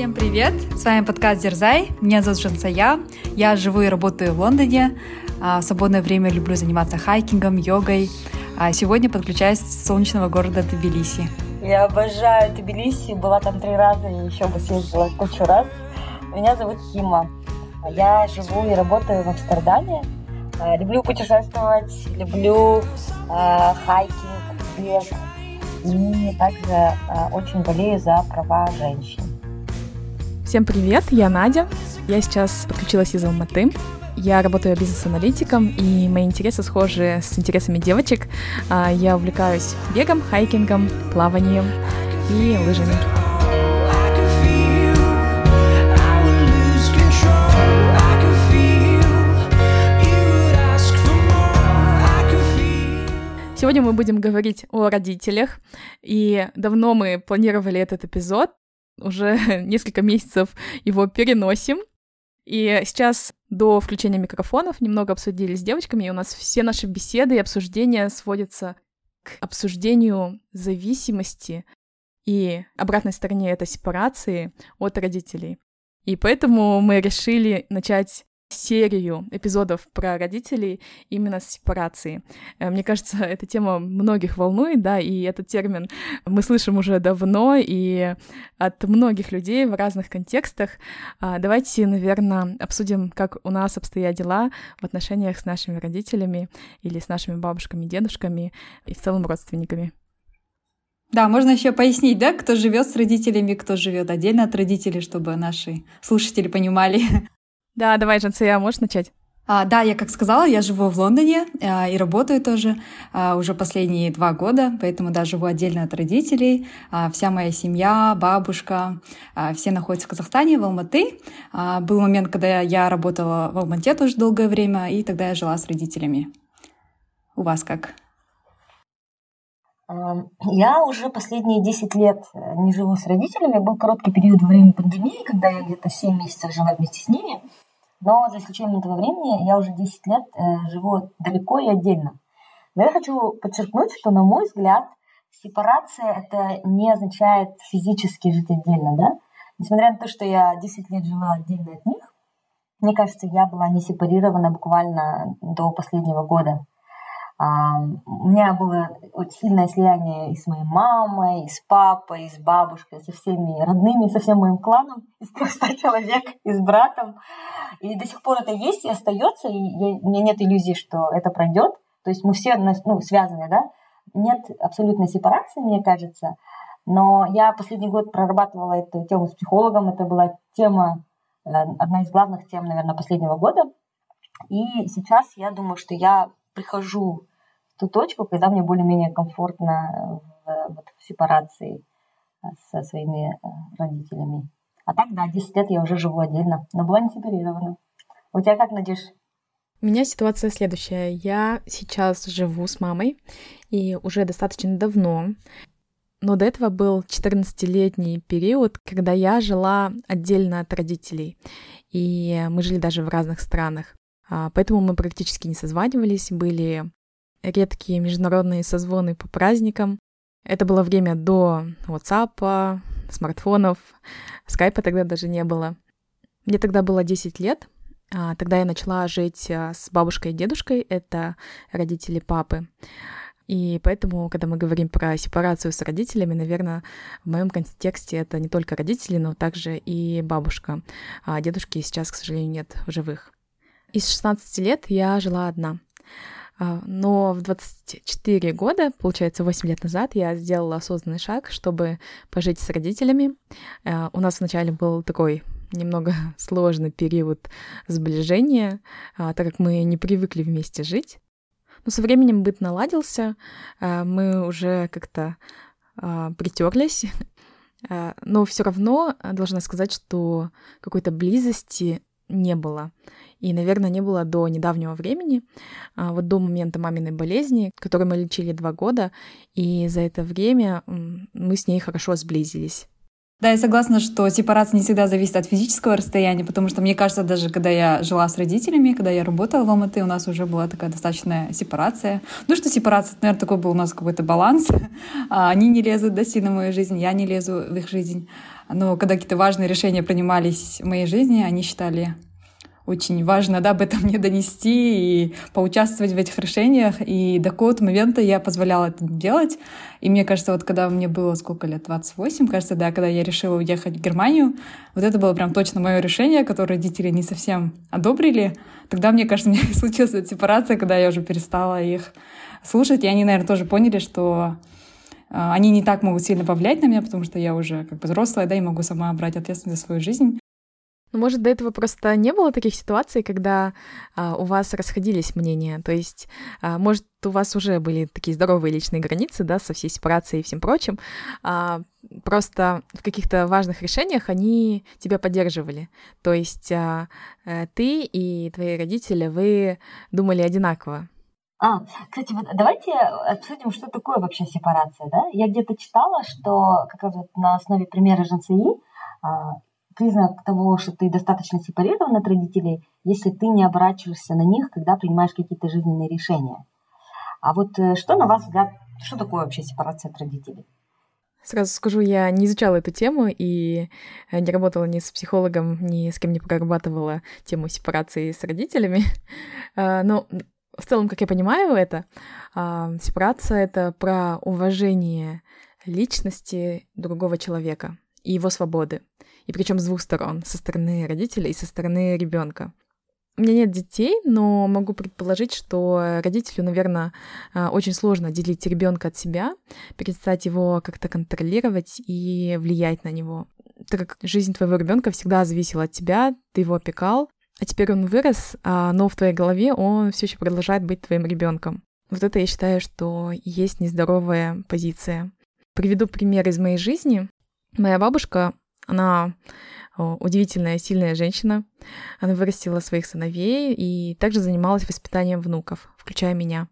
Всем привет! С вами подкаст «Дерзай». Меня зовут Джансай. Я живу и работаю в Лондоне. В свободное время люблю заниматься хайкингом, йогой. А сегодня подключаюсь с солнечного города Тбилиси. Я обожаю Тбилиси. Была там 3 раза и еще бы съездила кучу раз. Меня зовут Хима. Я живу и работаю в Амстердаме. Люблю путешествовать, люблю хайкинг, бег. И также очень болею за права женщин. Всем привет, я Надя. Я сейчас подключилась из Алматы. Я работаю бизнес-аналитиком, и мои интересы схожи с интересами девочек. Я увлекаюсь бегом, хайкингом, плаванием и лыжами. Сегодня мы будем говорить о родителях, и давно мы планировали этот эпизод, уже несколько месяцев его переносим, и сейчас до включения микрофонов немного обсудили с девочками, и у нас все наши беседы и обсуждения сводятся к обсуждению зависимости и обратной стороне этой сепарации от родителей. И поэтому мы решили начать серию эпизодов про родителей именно с сепарации. Мне кажется, эта тема многих волнует, да, и этот термин мы слышим уже давно и от многих людей в разных контекстах. Давайте, наверное, обсудим, как у нас обстоят дела в отношениях с нашими родителями или с нашими бабушками, дедушками и в целом родственниками. Да, можно еще пояснить, да, кто живет с родителями, кто живет отдельно от родителей, чтобы наши слушатели понимали. Да, давай, Джансай, можешь начать? Да, я как сказала, я живу в Лондоне и работаю тоже уже последние 2 года, поэтому да, живу отдельно от родителей. Вся моя семья, бабушка, все находятся в Казахстане, в Алматы. Был момент, когда я работала в Алмате тоже долгое время, и тогда я жила с родителями. У вас как? Я уже последние 10 лет не живу с родителями. Был короткий период во время пандемии, когда я где-то 7 месяцев жила вместе с ними. Но за исключением этого времени я уже 10 лет живу далеко и отдельно. Но я хочу подчеркнуть, что, на мой взгляд, сепарация это не означает физически жить отдельно. Да? Несмотря на то, что я 10 лет жила отдельно от них, мне кажется, я была не сепарирована буквально до последнего года. У меня было очень сильное слияние и с моей мамой, и с папой, и с бабушкой, со всеми родными, со всем моим кланом, из 300 человек, и с братом. И до сих пор это есть и остается, и у меня нет иллюзий, что это пройдет. То есть мы все связаны, да? Нет абсолютной сепарации, мне кажется. Но я последний год прорабатывала эту тему с психологом. Это была тема, одна из главных тем, наверное, последнего года. И сейчас я думаю, что я прихожу ту точку, когда мне более-менее комфортно в сепарации со своими родителями. А так, да, 10 лет я уже живу отдельно, но была не сепарирована. У тебя как, Надюш? У меня ситуация следующая. Я сейчас живу с мамой, и уже достаточно давно. Но до этого был 14-летний период, когда я жила отдельно от родителей. И мы жили даже в разных странах. Поэтому мы практически не созванивались, были редкие международные созвоны по праздникам. Это было время до WhatsApp, смартфонов, скайпа тогда даже не было. Мне тогда было 10 лет, тогда я начала жить с бабушкой и дедушкой, это родители папы. И поэтому, когда мы говорим про сепарацию с родителями, наверное, в моем контексте это не только родители, но также и бабушка. А дедушки сейчас, к сожалению, нет в живых. Из 16 лет я жила одна, но в 24 года, получается, 8 лет назад, я сделала осознанный шаг, чтобы пожить с родителями. У нас вначале был такой немного сложный период сближения, так как мы не привыкли вместе жить. Но со временем быт наладился, мы уже как-то притерлись, но все равно должна сказать, что какой-то близости не было. И, наверное, не было до недавнего времени, вот до момента маминой болезни, которую мы лечили 2 года, и за это время мы с ней хорошо сблизились. Да, я согласна, что сепарация не всегда зависит от физического расстояния, потому что, мне кажется, даже когда я жила с родителями, когда я работала в Алматы, у нас уже была такая достаточная сепарация. Ну что сепарация, наверное, такой был у нас какой-то баланс. Они не лезут, да, сильно в мою жизнь, я не лезу в их жизнь. но когда какие-то важные решения принимались в моей жизни, они считали очень важно, да, об этом мне донести и поучаствовать в этих решениях. И до какого-то момента я позволяла это делать. И мне кажется, вот когда мне было сколько лет, 28, кажется, да, когда я решила уехать в Германию, вот это было прям точно мое решение, которое родители не совсем одобрили. Тогда, мне кажется, у меня случилась эта сепарация, когда я уже перестала их слушать. И они, наверное, тоже поняли, что они не так могут сильно повлиять на меня, потому что я уже как бы взрослая, да, и могу сама брать ответственность за свою жизнь. Ну, может, до этого просто не было таких ситуаций, когда у вас расходились мнения? То есть, может, у вас уже были такие здоровые личные границы, да, со всей сепарацией и всем прочим, просто в каких-то важных решениях они тебя поддерживали. То есть ты и твои родители, вы думали одинаково. Кстати, вот давайте обсудим, что такое вообще сепарация, да? Я где-то читала, что как раз вот на основе примера Джансаи признак того, что ты достаточно сепарирован от родителей, если ты не оборачиваешься на них, когда принимаешь какие-то жизненные решения. А вот что, на ваш взгляд, что такое вообще сепарация от родителей? Сразу скажу, я не изучала эту тему и не работала ни с психологом, ни с кем не прорабатывала тему сепарации с родителями. Но в целом, как я понимаю это, сепарация — это про уважение личности другого человека и его свободы. И причем с двух сторон, со стороны родителей и со стороны ребенка. У меня нет детей, но могу предположить, что родителю, наверное, очень сложно отделить ребенка от себя, перестать его как-то контролировать и влиять на него. Так как жизнь твоего ребенка всегда зависела от тебя, ты его опекал, а теперь он вырос, но в твоей голове он все еще продолжает быть твоим ребенком. Вот это я считаю, что есть нездоровая позиция. Приведу пример из моей жизни. Моя бабушка, она удивительная, сильная женщина. Она вырастила своих сыновей и также занималась воспитанием внуков, включая меня.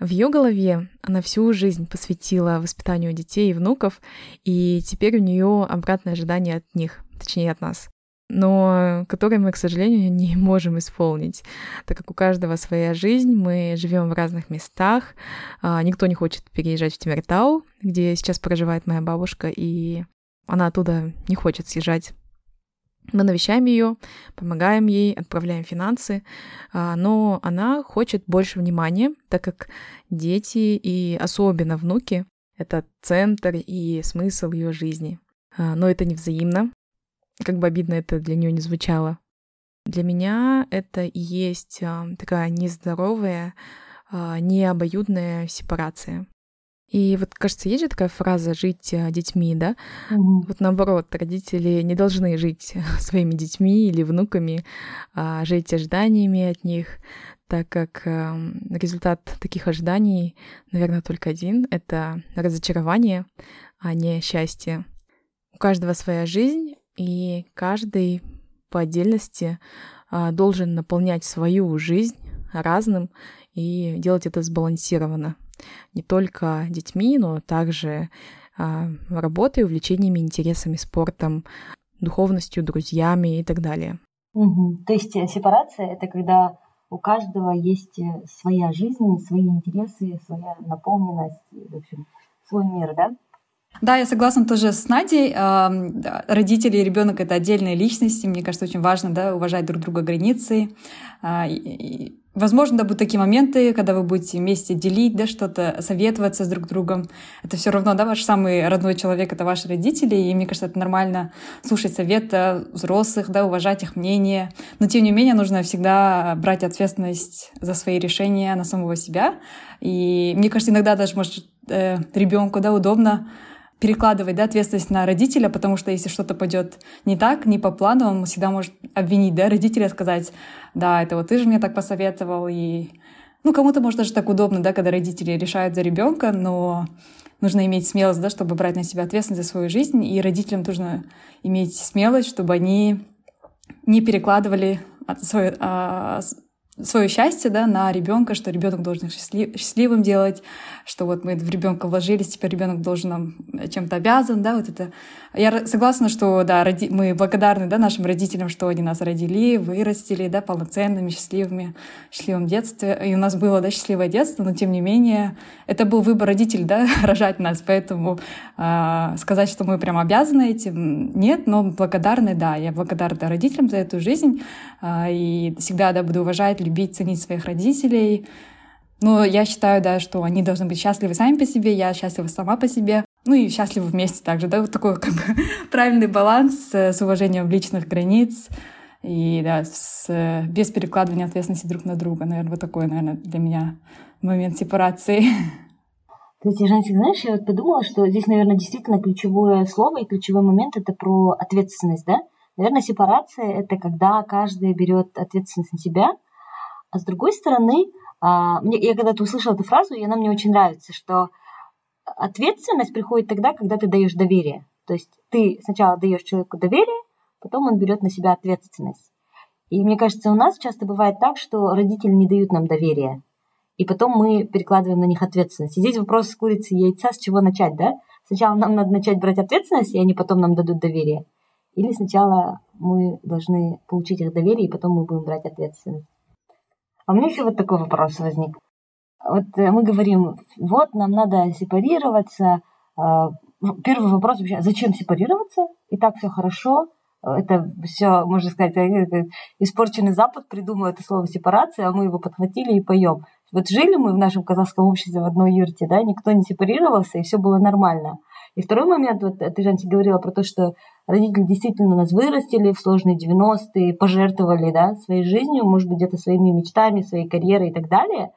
В ее голове она всю жизнь посвятила воспитанию детей и внуков, и теперь у нее обратное ожидание от них, точнее от нас, но которые мы, к сожалению, не можем исполнить, так как у каждого своя жизнь, мы живем в разных местах, никто не хочет переезжать в Темиртау, где сейчас проживает моя бабушка, и она оттуда не хочет съезжать. Мы навещаем ее, помогаем ей, отправляем финансы, но она хочет больше внимания, так как дети и особенно внуки — это центр и смысл ее жизни. Но это не взаимно. Как бы обидно это для нее не звучало. Для меня это и есть такая нездоровая, необоюдная сепарация. И вот, кажется, есть же такая фраза «жить детьми», да? Mm-hmm. Вот наоборот, родители не должны жить своими детьми или внуками, а жить ожиданиями от них, так как результат таких ожиданий, наверное, только один — это разочарование, а не счастье. У каждого своя жизнь, и каждый по отдельности должен наполнять свою жизнь разным и делать это сбалансированно. Не только детьми, но также работой, увлечениями, интересами, спортом, духовностью, друзьями и так далее. Угу. То есть сепарация — это когда у каждого есть своя жизнь, свои интересы, своя наполненность, в общем, свой мир, да? Да, я согласна тоже с Надей. Родители и ребенок — это отдельные личности. Мне кажется, очень важно, да, уважать друг друга границы. Возможно, да, будут такие моменты, когда вы будете вместе делить, да, что-то, советоваться с друг другом. Это все равно, да, ваш самый родной человек — это ваши родители, и мне кажется, это нормально слушать советы взрослых, да, уважать их мнение. Но тем не менее нужно всегда брать ответственность за свои решения на самого себя. И мне кажется, иногда даже может ребенку, да, удобно перекладывать, да, ответственность на родителя, потому что если что-то пойдет не так, не по плану, он всегда может обвинить, да, родителя, сказать: да, это вот ты же мне так посоветовал. И, ну, кому-то, может, даже так удобно, да, когда родители решают за ребенка, но нужно иметь смелость, да, чтобы брать на себя ответственность за свою жизнь, и родителям нужно иметь смелость, чтобы они не перекладывали свое счастье, да, на ребенка, что ребенок должен их счастливым делать, что вот мы в ребенка вложились, теперь ребенок должен нам чем-то обязан, да, вот это. Я согласна, что да, мы благодарны, да, нашим родителям, что они нас родили, вырастили, да, полноценными, счастливыми, в счастливом детстве. И у нас было, да, счастливое детство, но тем не менее это был выбор родителей, да, рожать нас, поэтому сказать, что мы прям обязаны этим, нет, но благодарны, да, я благодарна родителям за эту жизнь и всегда, да, буду уважать, любить, ценить своих родителей. Но я считаю, да, что они должны быть счастливы сами по себе, я счастлива сама по себе. Ну и счастливы вместе также, да, вот такой как бы правильный баланс с уважением личных границ и, да, без перекладывания ответственности друг на друга. Наверное, вот такой, наверное, для меня момент сепарации. Кстати, Жансик, знаешь, я вот подумала, что здесь, наверное, действительно ключевое слово и ключевой момент — это про ответственность, да? Наверное, сепарация — это когда каждый берет ответственность на себя. А с другой стороны, я когда-то услышала эту фразу, и она мне очень нравится, что ответственность приходит тогда, когда ты даешь доверие. То есть ты сначала даешь человеку доверие, потом он берет на себя ответственность. И мне кажется, у нас часто бывает так, что родители не дают нам доверия, и потом мы перекладываем на них ответственность. И здесь вопрос с курицы и яйца, с чего начать, да? Сначала нам надо начать брать ответственность, и они потом нам дадут доверие. Или сначала мы должны получить их доверие, и потом мы будем брать ответственность. А у меня еще вот такой вопрос возник. Вот мы говорим, вот нам надо сепарироваться. Первый вопрос вообще, зачем сепарироваться? И так все хорошо. Это все, можно сказать, испорченный Запад придумал это слово сепарация, а мы его подхватили и поем. Вот жили мы в нашем казахском обществе в одной юрте, да, никто не сепарировался, и все было нормально. И второй момент, вот ты, Жанти, говорила про то, что родители действительно нас вырастили в сложные 90-е, пожертвовали, да, своей жизнью, может быть, где-то своими мечтами, своей карьерой и так далее.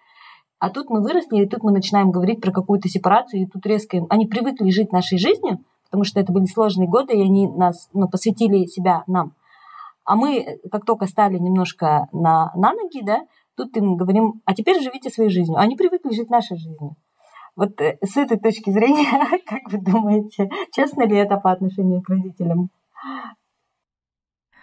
А тут мы выросли, и тут мы начинаем говорить про какую-то сепарацию, и тут резко они привыкли жить нашей жизнью, потому что это были сложные годы, и они нас, ну, посвятили себя нам. А мы, как только стали немножко на ноги, да, тут им говорим, а теперь живите своей жизнью. Они привыкли жить нашей жизнью. Вот с этой точки зрения, как вы думаете, честно ли это по отношению к родителям?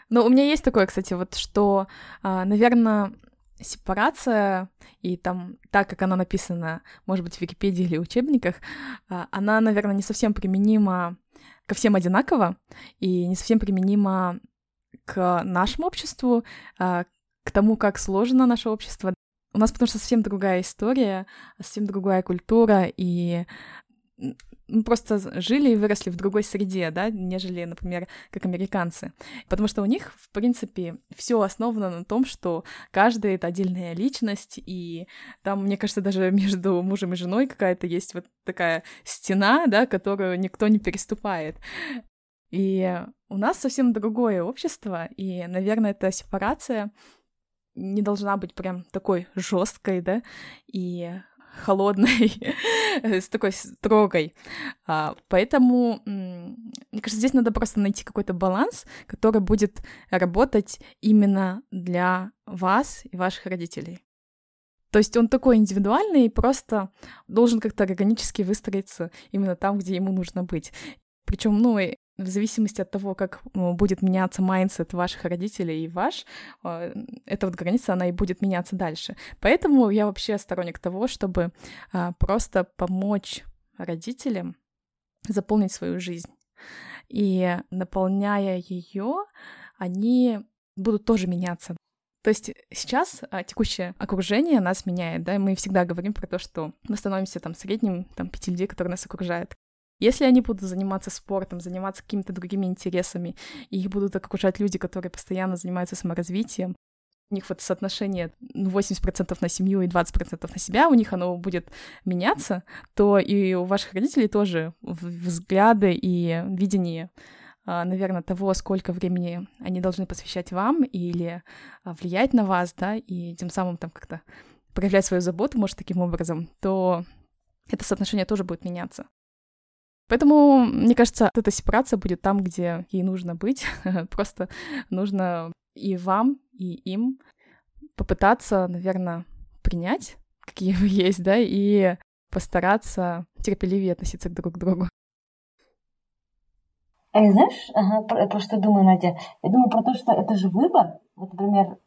Ну, у меня есть такое, кстати, вот что, наверное, сепарация, и там, так как она написана, может быть, в Википедии или учебниках, она, наверное, не совсем применима ко всем одинаково, и не совсем применима к нашему обществу, к тому, как сложено наше общество. У нас потому что совсем другая история, совсем другая культура, и мы просто жили и выросли в другой среде, да, нежели, например, как американцы. Потому что у них, в принципе, все основано на том, что каждый — это отдельная личность, и там, мне кажется, даже между мужем и женой какая-то есть вот такая стена, да, которую никто не переступает. И у нас совсем другое общество, и, наверное, эта сепарация не должна быть прям такой жесткой, да, и холодной, с такой строгой. Поэтому, мне кажется, здесь надо просто найти какой-то баланс, который будет работать именно для вас и ваших родителей. То есть он такой индивидуальный и просто должен как-то органически выстроиться именно там, где ему нужно быть. Причем, ну, в зависимости от того, как будет меняться майндсет ваших родителей и ваш, эта вот граница, она и будет меняться дальше. Поэтому я вообще сторонник того, чтобы просто помочь родителям заполнить свою жизнь. И наполняя ее, они будут тоже меняться. То есть сейчас текущее окружение нас меняет, да, мы всегда говорим про то, что мы становимся там средним, там, 5 людей, которые нас окружают. Если они будут заниматься спортом, заниматься какими-то другими интересами, и их будут окружать люди, которые постоянно занимаются саморазвитием, у них вот соотношение 80% на семью и 20% на себя, у них оно будет меняться, то и у ваших родителей тоже взгляды и видение, наверное, того, сколько времени они должны посвящать вам или влиять на вас, да, и тем самым там как-то проявлять свою заботу, может, таким образом, то это соотношение тоже будет меняться. Поэтому, мне кажется, эта сепарация будет там, где ей нужно быть. Просто нужно и вам, и им попытаться, наверное, принять, какие вы есть, да, и постараться терпеливее относиться друг к другу. Знаешь, про что думаю, Надя? Я думаю про то, что это же выбор. Вот, например,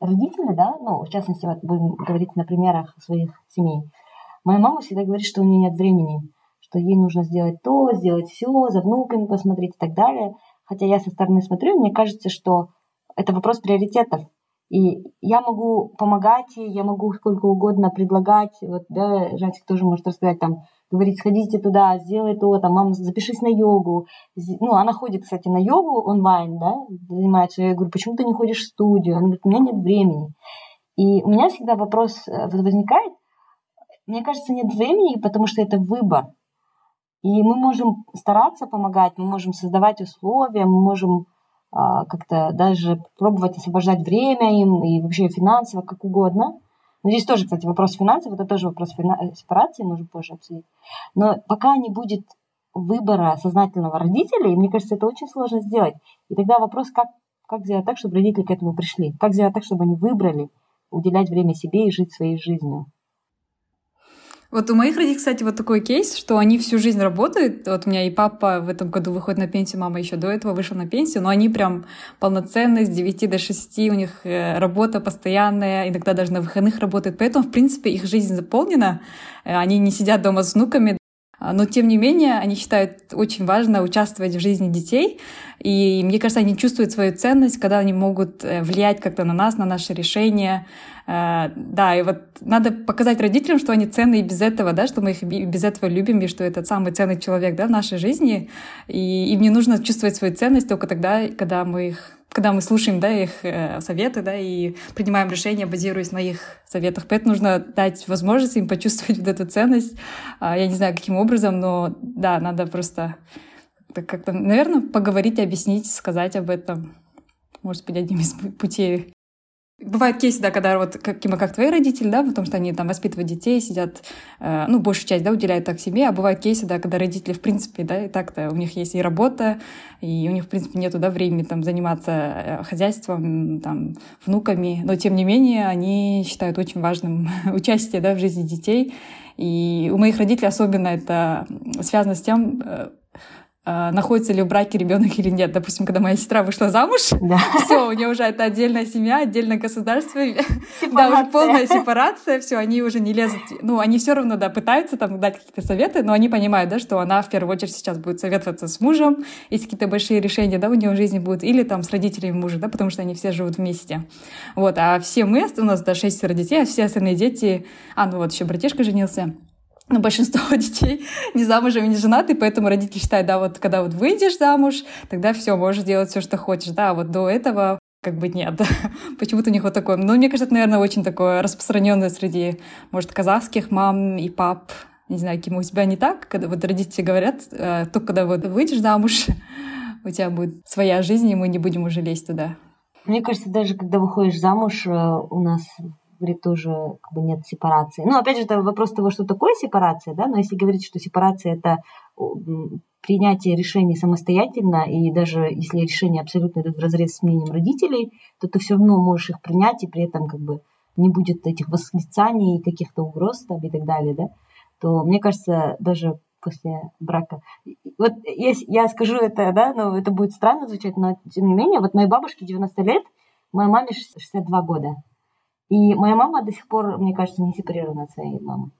родители, да, ну, в частности, вот будем говорить на примерах своих семей. Моя мама всегда говорит, что у нее нет времени, что ей нужно сделать то, сделать все, за внуками посмотреть и так далее. Хотя я со стороны смотрю, мне кажется, что это вопрос приоритетов. И я могу помогать ей, я могу сколько угодно предлагать. Вот, да, Жансик тоже может рассказать, там, говорить, сходите туда, сделай то, там, мама, запишись на йогу. Ну, она ходит, кстати, на йогу онлайн, да, занимается. Я говорю, почему ты не ходишь в студию? Она говорит, у меня нет времени. И у меня всегда вопрос возникает, мне кажется, нет времени, потому что это выбор. И мы можем стараться помогать, мы можем создавать условия, мы можем как-то даже пробовать освобождать время им и вообще финансово, как угодно. Но здесь тоже, кстати, вопрос финансов, это тоже вопрос сепарации, можем позже обсудить. Но пока не будет выбора сознательного родителя, и мне кажется, это очень сложно сделать. И тогда вопрос, как сделать так, чтобы родители к этому пришли? Как сделать так, чтобы они выбрали уделять время себе и жить своей жизнью? Вот у моих родителей, кстати, вот такой кейс, что они всю жизнь работают. Вот у меня и папа в этом году выходит на пенсию, мама еще до этого вышла на пенсию, но они прям полноценные, с 9 до 6, у них работа постоянная, иногда даже на выходных работают. Поэтому, в принципе, их жизнь заполнена, они не сидят дома с внуками. Но, тем не менее, они считают очень важно участвовать в жизни детей. И, мне кажется, они чувствуют свою ценность, когда они могут влиять как-то на нас, на наши решения. Да, и вот надо показать родителям, что они ценны и без этого, да, что мы их и без этого любим, и что это самый ценный человек, да, в нашей жизни. И им не нужно чувствовать свою ценность только тогда, когда мы слушаем, да, их советы, да, и принимаем решения, базируясь на их советах. Поэтому нужно дать возможность им почувствовать вот эту ценность. Я не знаю, каким образом, но да, надо просто как-то, наверное, поговорить, объяснить, сказать об этом. Может быть, одним из путей. Бывают кейсы, да, когда вот как твои родители, да, потому что они там воспитывают детей, сидят, ну, большую часть, да, уделяют так себе, а бывают кейсы, да, когда родители, в принципе, да, и так-то у них есть и работа, и у них, в принципе, нету, да, времени там заниматься хозяйством, там, внуками, но, тем не менее, они считают очень важным участие, да, в жизни детей, и у моих родителей особенно это связано с тем, находится ли в браке ребенок или нет. Допустим, когда моя сестра вышла замуж, да. Все, у нее уже это отдельная семья, отдельное государство, да, уже полная сепарация, все, они уже не лезут. Ну, они все равно, да, пытаются там дать какие-то советы, но они понимают, да, что она в первую очередь сейчас будет советоваться с мужем, если какие-то большие решения, да, у нее в жизни будут, или там с родителями мужа, да, потому что они все живут вместе. Вот, а все мы, у нас, да, 6 детей, а все остальные дети, ну вот еще братишка женился. Но большинство детей не замужем, не женаты, поэтому родители считают, да, вот когда вот выйдешь замуж, тогда все, можешь делать все, что хочешь, да, а вот до этого как бы нет. Почему-то у них вот такое. Ну, мне кажется, это, наверное, очень такое распространенное среди, может, казахских мам и пап. Не знаю, Кима, у тебя не так, когда вот родители говорят, только когда вот выйдешь замуж, у тебя будет своя жизнь, и мы не будем уже лезть туда. Мне кажется, даже когда выходишь замуж, у нас тоже как бы нет сепарации. Ну, опять же, это вопрос того, что такое сепарация, да, но если говорить, что сепарация – это принятие решений самостоятельно, и даже если решения абсолютно идут вразрез с мнением родителей, то ты все равно можешь их принять, и при этом как бы не будет этих восклицаний, каких-то угроз там, и так далее, да, то, мне кажется, даже после брака. Вот я скажу это, да, но это будет странно звучать, но тем не менее, вот моей бабушке 90 лет, моей маме 62 года. И моя мама до сих пор, мне кажется, не сепарирована от своей мамы.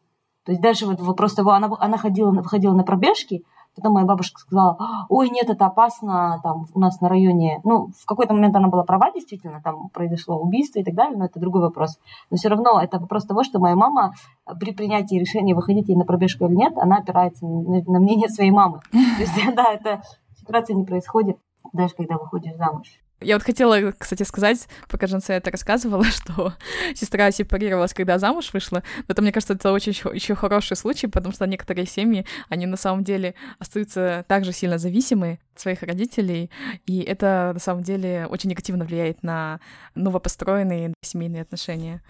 То есть даже вот вопрос того, она выходила на пробежки, потом моя бабушка сказала, ой, нет, это опасно, там у нас на районе... Ну, в какой-то момент она была права, действительно, там произошло убийство и так далее, но это другой вопрос. Но все равно это вопрос того, что моя мама при принятии решения, выходить ей на пробежку или нет, она опирается на мнение своей мамы. То есть, да, эта ситуация не происходит, даже когда выходишь замуж. Я вот хотела, кстати, сказать, пока Джансай это рассказывала, что сестра сепарировалась, когда замуж вышла, но это, мне кажется, это очень еще хороший случай, потому что некоторые семьи, они на самом деле остаются также сильно зависимы от своих родителей, и это, на самом деле, очень негативно влияет на новопостроенные семейные отношения.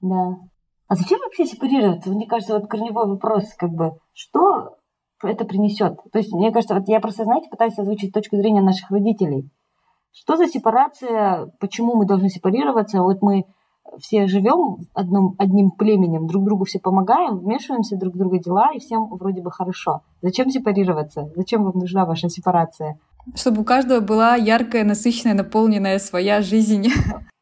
Да. А зачем вообще сепарироваться? Мне кажется, вот корневой вопрос, как бы, что это принесет? То есть, мне кажется, вот я просто, знаете, пытаюсь озвучить точку зрения наших родителей. Что за сепарация? Почему мы должны сепарироваться? Вот мы все живем одним племенем, друг другу все помогаем, вмешиваемся в друг в друга дела, и всем вроде бы хорошо. Зачем сепарироваться? Зачем вам нужна ваша сепарация? Чтобы у каждого была яркая, насыщенная, наполненная своя жизнь.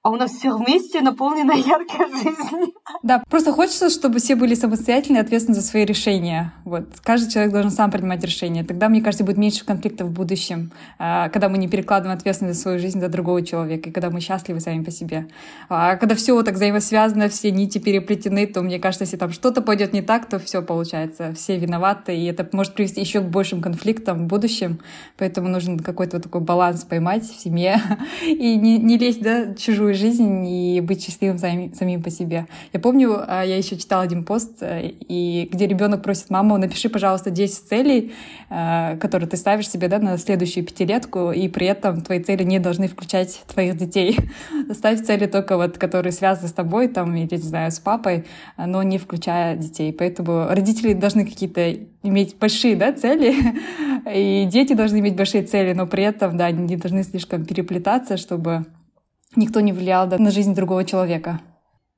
а у нас всех вместе наполнена яркая жизнь. Да, просто хочется, чтобы все были самостоятельны и ответственны за свои решения. Вот. Каждый человек должен сам принимать решения. Тогда, мне кажется, будет меньше конфликтов в будущем, когда мы не перекладываем ответственность за свою жизнь до другого человека, и когда мы счастливы сами по себе. А когда все вот так взаимосвязано, все нити переплетены, то, мне кажется, если там что-то пойдет не так, то все получается. Все виноваты, и это может привести еще к большим конфликтам в будущем. Поэтому нужен какой-то вот такой баланс поймать в семье и не лезть, да, в чужую жизнь и быть счастливым самим по себе. Я помню, я еще читала один пост, где ребенок просит маму: напиши, пожалуйста, 10 целей, которые ты ставишь себе, да, на следующую пятилетку, и при этом твои цели не должны включать твоих детей. Ставь цели только вот, которые связаны с тобой, там, или, не знаю, с папой, но не включая детей. Поэтому родители должны какие-то иметь большие, да, цели, и дети должны иметь большие цели, но при этом, да, они не должны слишком переплетаться, чтобы никто не влиял, да, на жизнь другого человека.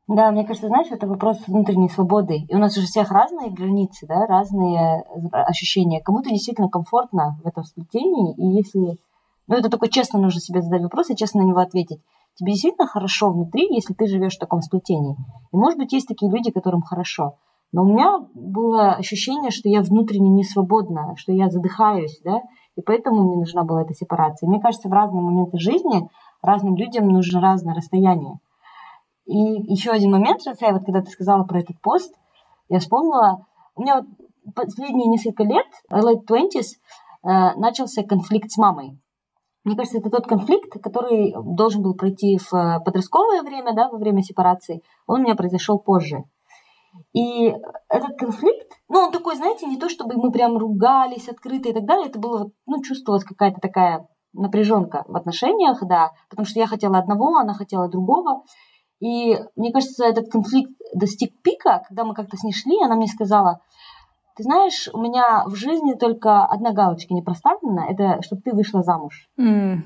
Да, мне кажется, знаешь, это вопрос внутренней свободы. И у нас уже всех разные границы, да, разные ощущения. Кому-то действительно комфортно в этом сплетении. И если... Ну, это только честно нужно себе задать вопрос и честно на него ответить. Тебе действительно хорошо внутри, если ты живешь в таком сплетении. И, может быть, есть такие люди, которым хорошо. Но у меня было ощущение, что я внутренне не свободна, что я задыхаюсь, да, и поэтому мне нужна была эта сепарация. Мне кажется, в разные моменты жизни разным людям нужно разное расстояние. И еще один момент, Джансай, вот когда ты сказала про этот пост, я вспомнила, у меня вот последние несколько лет, late 20s, начался конфликт с мамой. Мне кажется, это тот конфликт, который должен был пройти в подростковое время, да, во время сепарации. Он у меня произошел позже. И этот конфликт, ну, он такой, знаете, не то чтобы мы прям ругались открыто и так далее, это было, ну, чувствовалась какая-то такая напряженка в отношениях, да, потому что я хотела одного, она хотела другого. И мне кажется, этот конфликт достиг пика, когда мы как-то с ней шли, она мне сказала: ты знаешь, у меня в жизни только одна галочка не проставлена, это чтобы ты вышла замуж. То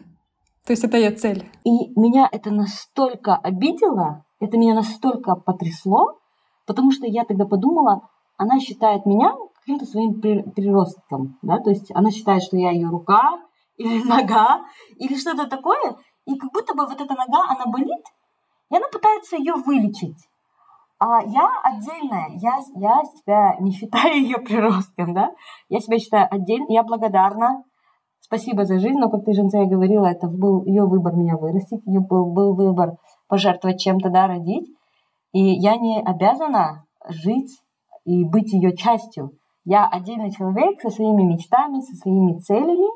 есть это ее цель. И меня это настолько обидело, это меня настолько потрясло, потому что я тогда подумала, она считает меня каким-то своим приростком, да, то есть она считает, что я ее рука, или нога, или что-то такое, и как будто бы вот эта нога, она болит, и она пытается ее вылечить. А я отдельная, я себя не считаю ее приростком, да, я себя считаю отдельной, я благодарна, спасибо за жизнь, но, как ты, Джансай, говорила, это был ее выбор меня вырастить, ее был выбор пожертвовать чем-то, да, родить, и я не обязана жить и быть ее частью. Я отдельный человек со своими мечтами, со своими целями,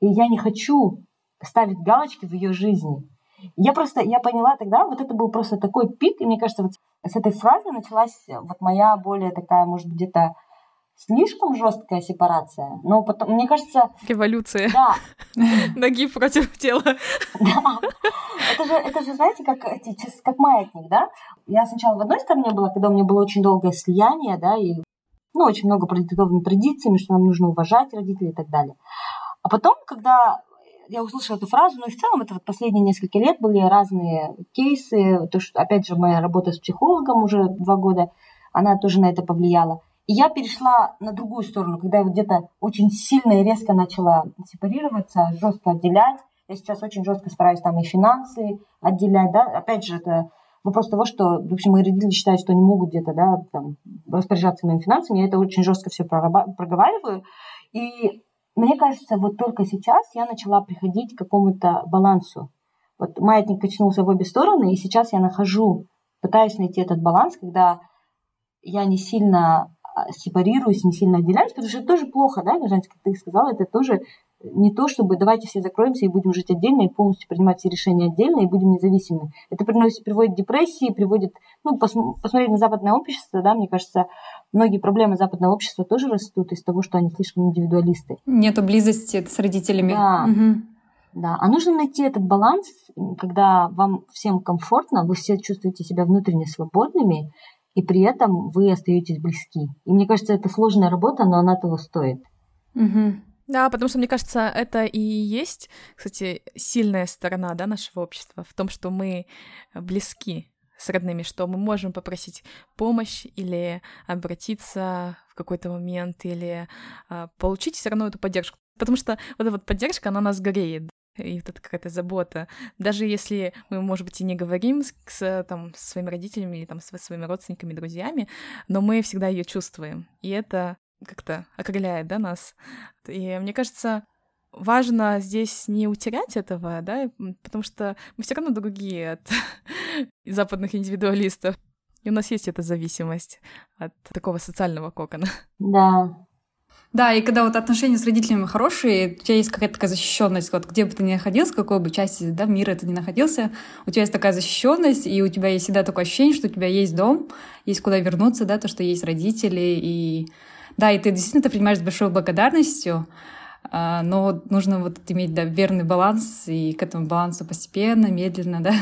и я не хочу ставить галочки в ее жизни. Я поняла тогда, вот это был просто такой пик, и мне кажется, вот с этой фразы началась вот моя более такая, может быть, где-то слишком жесткая сепарация, но потом, мне кажется... Революция. Да. Ноги против тела. Да. Это же, знаете, как маятник, да? Я сначала в одной стороне была, когда у меня было очень долгое слияние, да, и, ну, очень много продиктовано традициями, что нам нужно уважать родителей и так далее. А потом, когда я услышала эту фразу, ну и в целом это вот последние несколько лет были разные кейсы, то, что, опять же, моя работа с психологом уже 2 года, она тоже на это повлияла. И я перешла на другую сторону, когда я вот где-то очень сильно и резко начала сепарироваться, жестко отделять. Я сейчас очень жестко стараюсь там и финансы отделять, да, опять же, это вопрос того, что, в общем, мои родители считают, что они могут где-то, да, там, распоряжаться моими финансами, я это очень жестко все проговариваю, и мне кажется, вот только сейчас я начала приходить к какому-то балансу. Вот маятник качнулся в обе стороны, и сейчас я пытаюсь найти этот баланс, когда я не сильно сепарируюсь, не сильно отделяюсь, потому что это тоже плохо, да, Жанна, как ты сказала, это тоже не то, чтобы давайте все закроемся и будем жить отдельно, и полностью принимать все решения отдельно, и будем независимы. Это приводит к депрессии, приводит... Ну, посмотреть на западное общество, да, мне кажется, многие проблемы западного общества тоже растут из того, что они слишком индивидуалисты. Нету близости с родителями. Да. Угу. Да. А нужно найти этот баланс, когда вам всем комфортно, вы все чувствуете себя внутренне свободными, и при этом вы остаетесь близки. И мне кажется, это сложная работа, но она того стоит. Угу. Да, потому что, мне кажется, это и есть, кстати, сильная сторона, да, нашего общества, в том, что мы близки с родными, что мы можем попросить помощь или обратиться в какой-то момент, или получить все равно эту поддержку. Потому что вот эта вот поддержка, она нас греет. и вот это какая-то забота. Даже если мы, может быть, и не говорим с своими родителями или там, со своими родственниками, друзьями, но мы всегда ее чувствуем, и это как-то окрыляет, да, нас. И мне кажется, важно здесь не утерять этого, да, потому что мы все равно другие от западных индивидуалистов. И у нас есть эта зависимость от такого социального кокона. Да. Да, и когда вот отношения с родителями хорошие, у тебя есть какая-то такая защищенность, вот где бы ты ни находился, в какой бы части, да, мира ты ни находился, у тебя есть такая защищенность, и у тебя есть всегда такое ощущение, что у тебя есть дом, есть куда вернуться, да, то, что есть родители, и да, и ты действительно это принимаешь с большой благодарностью, но нужно вот иметь, да, верный баланс, и к этому балансу постепенно, медленно, да,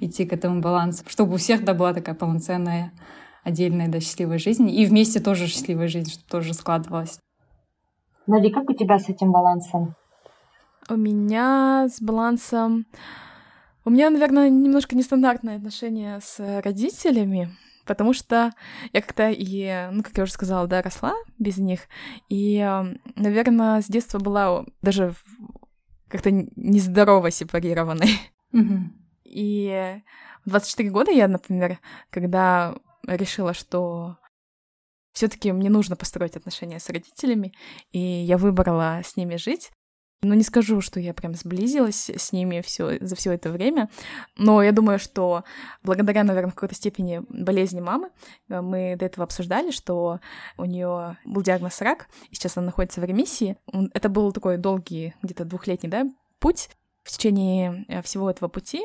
идти к этому балансу, чтобы у всех, да, была такая полноценная, отдельная, да, счастливая жизнь, и вместе тоже счастливая жизнь, чтобы тоже складывалась. Надя, как у тебя с этим балансом? У меня с балансом... У меня, наверное, немножко нестандартное отношение с родителями, потому что я как-то и, ну, как я уже сказала, да, росла без них, и, наверное, с детства была даже как-то нездорово сепарированной. Mm-hmm. И в 24 года я, например, когда решила, что... Все-таки мне нужно построить отношения с родителями, и я выбрала с ними жить. Но не скажу, что я прям сблизилась с ними за все это время, но я думаю, что благодаря, наверное, в какой-то степени болезни мамы, мы до этого обсуждали, что у нее был диагноз рак, и сейчас она находится в ремиссии. Это был такой долгий, где-то двухлетний, да, путь. В течение всего этого пути,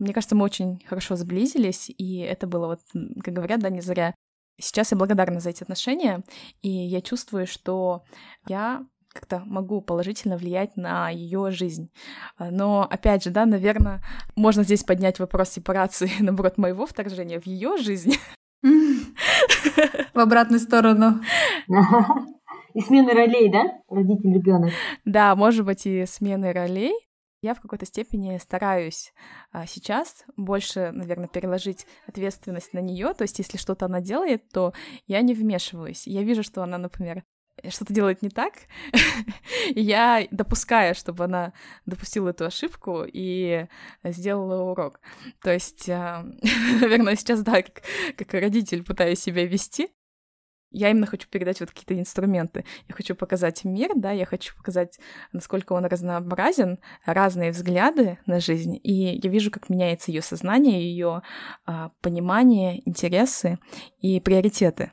мне кажется, мы очень хорошо сблизились, и это было, вот, как говорят, да, не зря. Сейчас я благодарна за эти отношения, и я чувствую, что я как-то могу положительно влиять на ее жизнь. Но, опять же, да, наверное, можно здесь поднять вопрос сепарации, наоборот, моего вторжения в ее жизнь. В обратную сторону. И смены ролей, да? Родитель-ребёнок. Да, может быть, и смены ролей. Я в какой-то степени стараюсь сейчас больше, наверное, переложить ответственность на нее. То есть, если что-то она делает, то я не вмешиваюсь. Я вижу, что она, например, что-то делает не так, и я допускаю, чтобы она допустила эту ошибку и сделала урок. То есть, наверное, сейчас, да, как родитель пытаюсь себя вести. Я именно хочу передать вот какие-то инструменты. Я хочу показать мир, да, я хочу показать, насколько он разнообразен, разные взгляды на жизнь. И я вижу, как меняется ее сознание, ее понимание, интересы и приоритеты.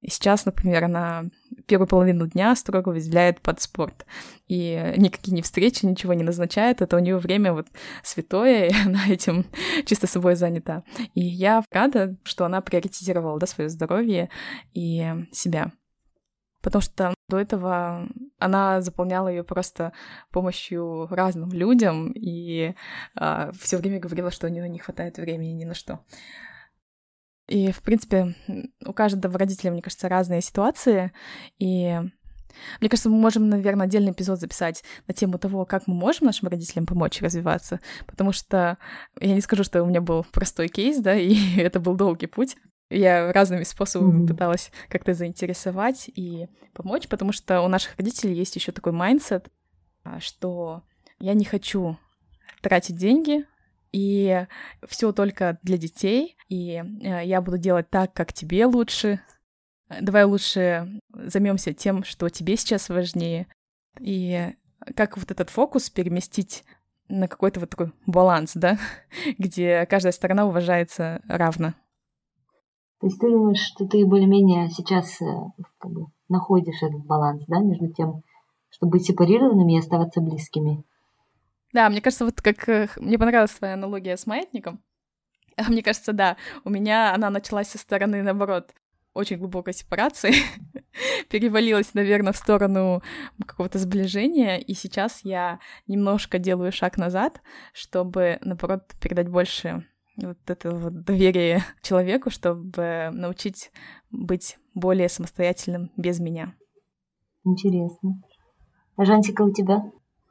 И сейчас, например, она первую половину дня строго выделяет под спорт. И никакие не встречи, ничего не назначает. Это у нее время вот святое, и она этим чисто собой занята. И я рада, что она приоритизировала, да, свое здоровье и себя. Потому что до этого она заполняла ее просто помощью разным людям и все время говорила, что у нее не хватает времени ни на что. И, в принципе, у каждого родителя, мне кажется, разные ситуации, и мне кажется, мы можем, наверное, отдельный эпизод записать на тему того, как мы можем нашим родителям помочь развиваться, потому что я не скажу, что у меня был простой кейс, да, и это был долгий путь. Я разными способами пыталась как-то заинтересовать и помочь, потому что у наших родителей есть еще такой майндсет, что я не хочу тратить деньги, и все только для детей, и я буду делать так, как тебе лучше. Давай лучше займемся тем, что тебе сейчас важнее. И как вот этот фокус переместить на какой-то вот такой баланс, да, где каждая сторона уважается равно. То есть ты думаешь, что ты более-менее сейчас как бы находишь этот баланс, да, между тем, чтобы быть сепарированными и оставаться близкими? Да, мне кажется, вот как... Мне понравилась твоя аналогия с маятником. Мне кажется, да, у меня она началась со стороны, наоборот, очень глубокой сепарации, перевалилась, наверное, в сторону какого-то сближения, и сейчас я немножко делаю шаг назад, чтобы, наоборот, передать больше вот этого вот доверия человеку, чтобы научить быть более самостоятельным без меня. Интересно. А Жантика, у тебя?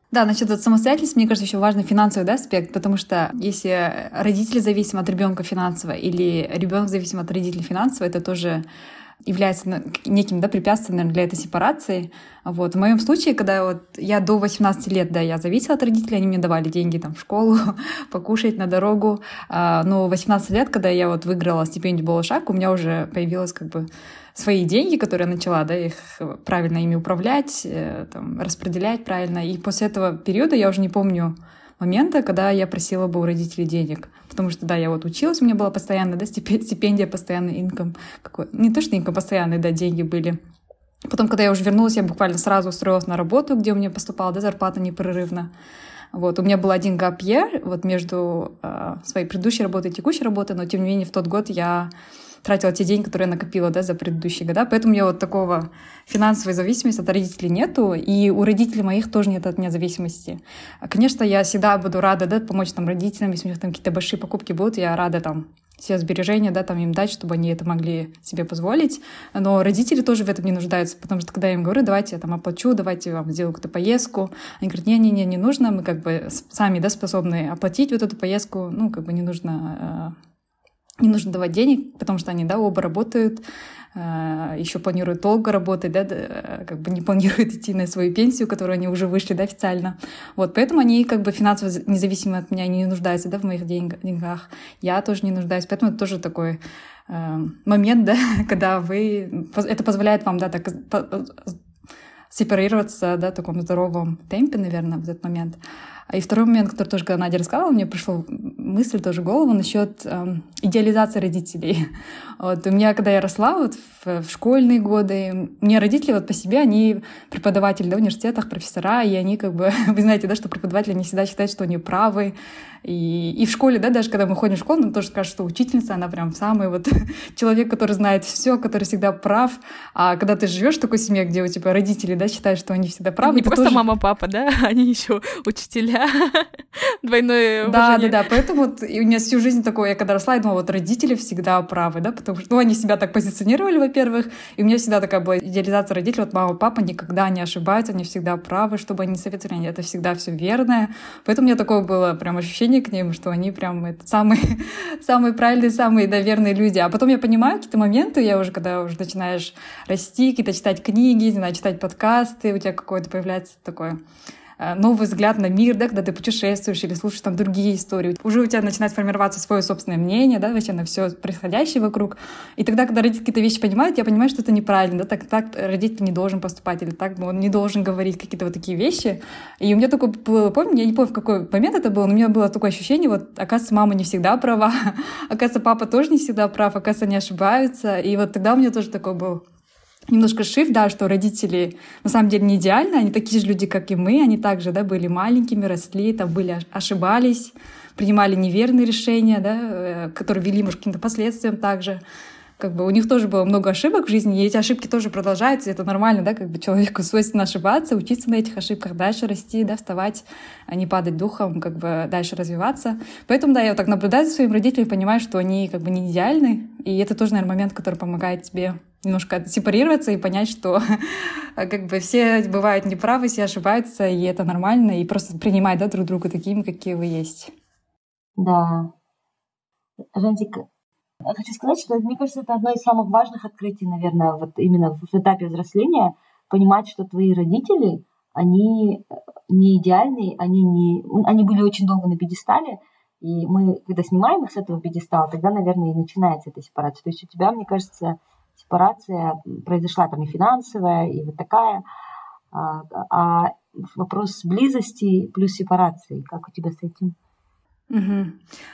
Да, насчет самостоятельности, мне кажется, еще важен финансовый, да, аспект, потому что если родители зависимы от ребенка финансово или ребенок зависим от родителей финансово, это тоже является неким, да, препятствием, наверное, для этой сепарации. Вот. В моем случае, когда вот я до 18 лет, да, я зависела от родителей, они мне давали деньги там в школу, покушать, на дорогу. Но в 18 лет, когда я вот выиграла стипендию Булашак, у меня уже появилось как бы свои деньги, которые я начала, да, их правильно ими управлять, там, распределять правильно. И после этого периода я уже не помню момента, когда я просила бы у родителей денег. Потому что, да, я вот училась, у меня была постоянная, да, стипендия, постоянный инком. Не то, что инком, постоянные, да, деньги были. Потом, когда я уже вернулась, я буквально сразу устроилась на работу, где у меня поступала, да, зарплата непрерывно. Вот. У меня был один гап-йер вот между своей предыдущей работой и текущей работой, но, тем не менее, в тот год я тратила те деньги, которые я накопила, да, за предыдущие года. Поэтому у меня вот такого финансовой зависимости от родителей нету, и у родителей моих тоже нет от меня зависимости. Конечно, я всегда буду рада, да, помочь там родителям, если у них там какие-то большие покупки будут, я рада там все сбережения, да, там им дать, чтобы они это могли себе позволить. Но родители тоже в этом не нуждаются, потому что когда я им говорю, давайте я там оплачу, давайте я вам сделаю какую-то поездку, они говорят, не-не-не, не нужно, мы как бы сами, да, способны оплатить вот эту поездку, ну, как бы не нужно... Не нужно давать денег, потому что они, да, оба работают, еще планируют долго работать, да, как бы не планируют идти на свою пенсию, которую они уже вышли, да, официально. Вот, поэтому они как бы финансово независимы от меня, они не нуждаются, да, в моих деньгах. Я тоже не нуждаюсь, поэтому это тоже такой момент, да, когда вы... Это позволяет вам, да, так сепарироваться, да, в таком здоровом темпе, наверное, в этот момент. И второй момент, который тоже, когда Надя рассказала, мне пришла мысль тоже в голову насчет идеализации родителей. Вот, у меня, когда я росла, вот, в школьные годы, мне родители вот по себе, они преподаватели, да, в университетах, профессора, и они как бы, вы знаете, да, что преподаватели, они всегда считают, что они правы. И в школе, да, даже когда мы ходим в школу, нам тоже скажут, что учительница, она прям самый вот человек, который знает все, который всегда прав. А когда ты живешь в такой семье, где у тебя родители, да, считают, что они всегда правы. Не просто тоже... мама, папа, да, они еще учителя. Двойное уважение. Да. Поэтому вот, и у меня всю жизнь такое, я когда росла, я думала, вот родители всегда правы, да, потому что, ну, они себя так позиционировали, во-первых, и у меня всегда такая была идеализация родителей, вот мама, папа никогда не ошибаются, они всегда правы, чтобы они советовали, это всегда все верное. Поэтому у меня такое было прям ощущение к ним, что они прям это, самые правильные, самые, да, верные люди. А потом я понимаю какие-то моменты, я уже, когда уже начинаешь расти, какие-то читать книги, не знаю, читать подкасты, у тебя какое-то появляется такое... новый взгляд на мир, да, когда ты путешествуешь или слушаешь там другие истории. Уже у тебя начинает формироваться свое собственное мнение, да, вообще на все происходящее вокруг. И тогда, когда родители какие-то вещи понимают, я понимаю, что это неправильно, да, так родитель не должен поступать, или так он не должен говорить какие-то вот такие вещи. И у меня такое было, помню, я не помню, в какой момент это было, но у меня было такое ощущение, вот, оказывается, мама не всегда права, оказывается, папа тоже не всегда прав, оказывается, они ошибаются. И вот тогда у меня тоже такое было немножко шифт, да, что родители на самом деле не идеальны, они такие же люди, как и мы, они также, да, были маленькими, росли, там были, ошибались, принимали неверные решения, да, которые вели, может, к каким-то последствиям также. Как бы у них тоже было много ошибок в жизни, и эти ошибки тоже продолжаются, и это нормально, да, как бы человеку свойственно ошибаться, учиться на этих ошибках, дальше расти, да, вставать, а не падать духом, как бы дальше развиваться. Поэтому, да, я вот так наблюдаю за своими родителями, понимаю, что они как бы не идеальны, и это тоже, наверное, момент, который помогает тебе немножко сепарироваться и понять, что как бы все бывают неправы, все ошибаются, и это нормально, и просто принимать, да, друг друга такими, какие вы есть. Да. Жантик, я хочу сказать, что, мне кажется, это одно из самых важных открытий, наверное, вот именно в этапе взросления, понимать, что твои родители, они не идеальные, они были очень долго на пьедестале, и мы, когда снимаем их с этого пьедестала, тогда, наверное, и начинается эта сепарация. То есть у тебя, мне кажется, сепарация произошла там и финансовая, и вот такая, а вопрос близости плюс сепарации, как у тебя с этим? Угу.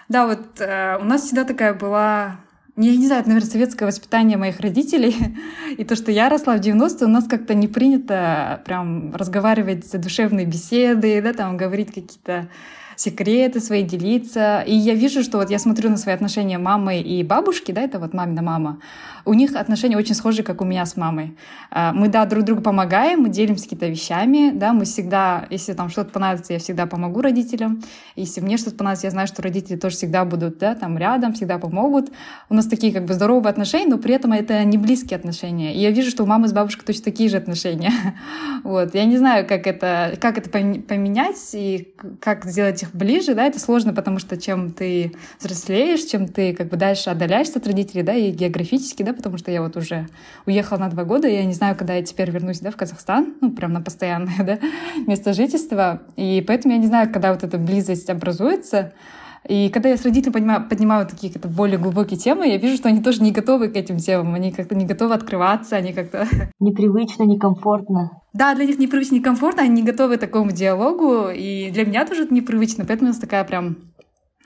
Да, вот у нас всегда такая была, я не знаю, это, наверное, советское воспитание моих родителей, и то, что я росла в 90-е, у нас как-то не принято прям разговаривать за душевные беседы, да, там говорить какие-то секреты свои, делиться. И я вижу, что вот я смотрю на свои отношения мамы и бабушки, да, это вот мамина мама, у них отношения очень схожи, как у меня с мамой. Мы, да, друг другу помогаем, мы делимся какими-то вещами, да, мы всегда, если там что-то понадобится, я всегда помогу родителям, если мне что-то понадобится, я знаю, что родители тоже всегда будут, да, там рядом, всегда помогут. У нас нас такие как бы здоровые отношения, но при этом это не близкие отношения. И я вижу, что у мамы с бабушкой точно такие же отношения. Вот. Я не знаю, как это поменять и как сделать их ближе. Да? Это сложно, потому что чем ты взрослеешь, чем ты как бы дальше отдаляешься от родителей, да, и географически, да, потому что я вот уже уехала на 2 года, и я не знаю, когда я теперь вернусь, да, в Казахстан, ну, прям на постоянное, да, место жительства. И поэтому я не знаю, когда вот эта близость образуется. И когда я с родителями поднимаю такие какие-то более глубокие темы, я вижу, что они тоже не готовы к этим темам, они как-то не готовы открываться, они как-то... Непривычно, некомфортно. Да, для них непривычно, некомфортно, они не готовы к такому диалогу, и для меня тоже это непривычно, поэтому у нас такая прям...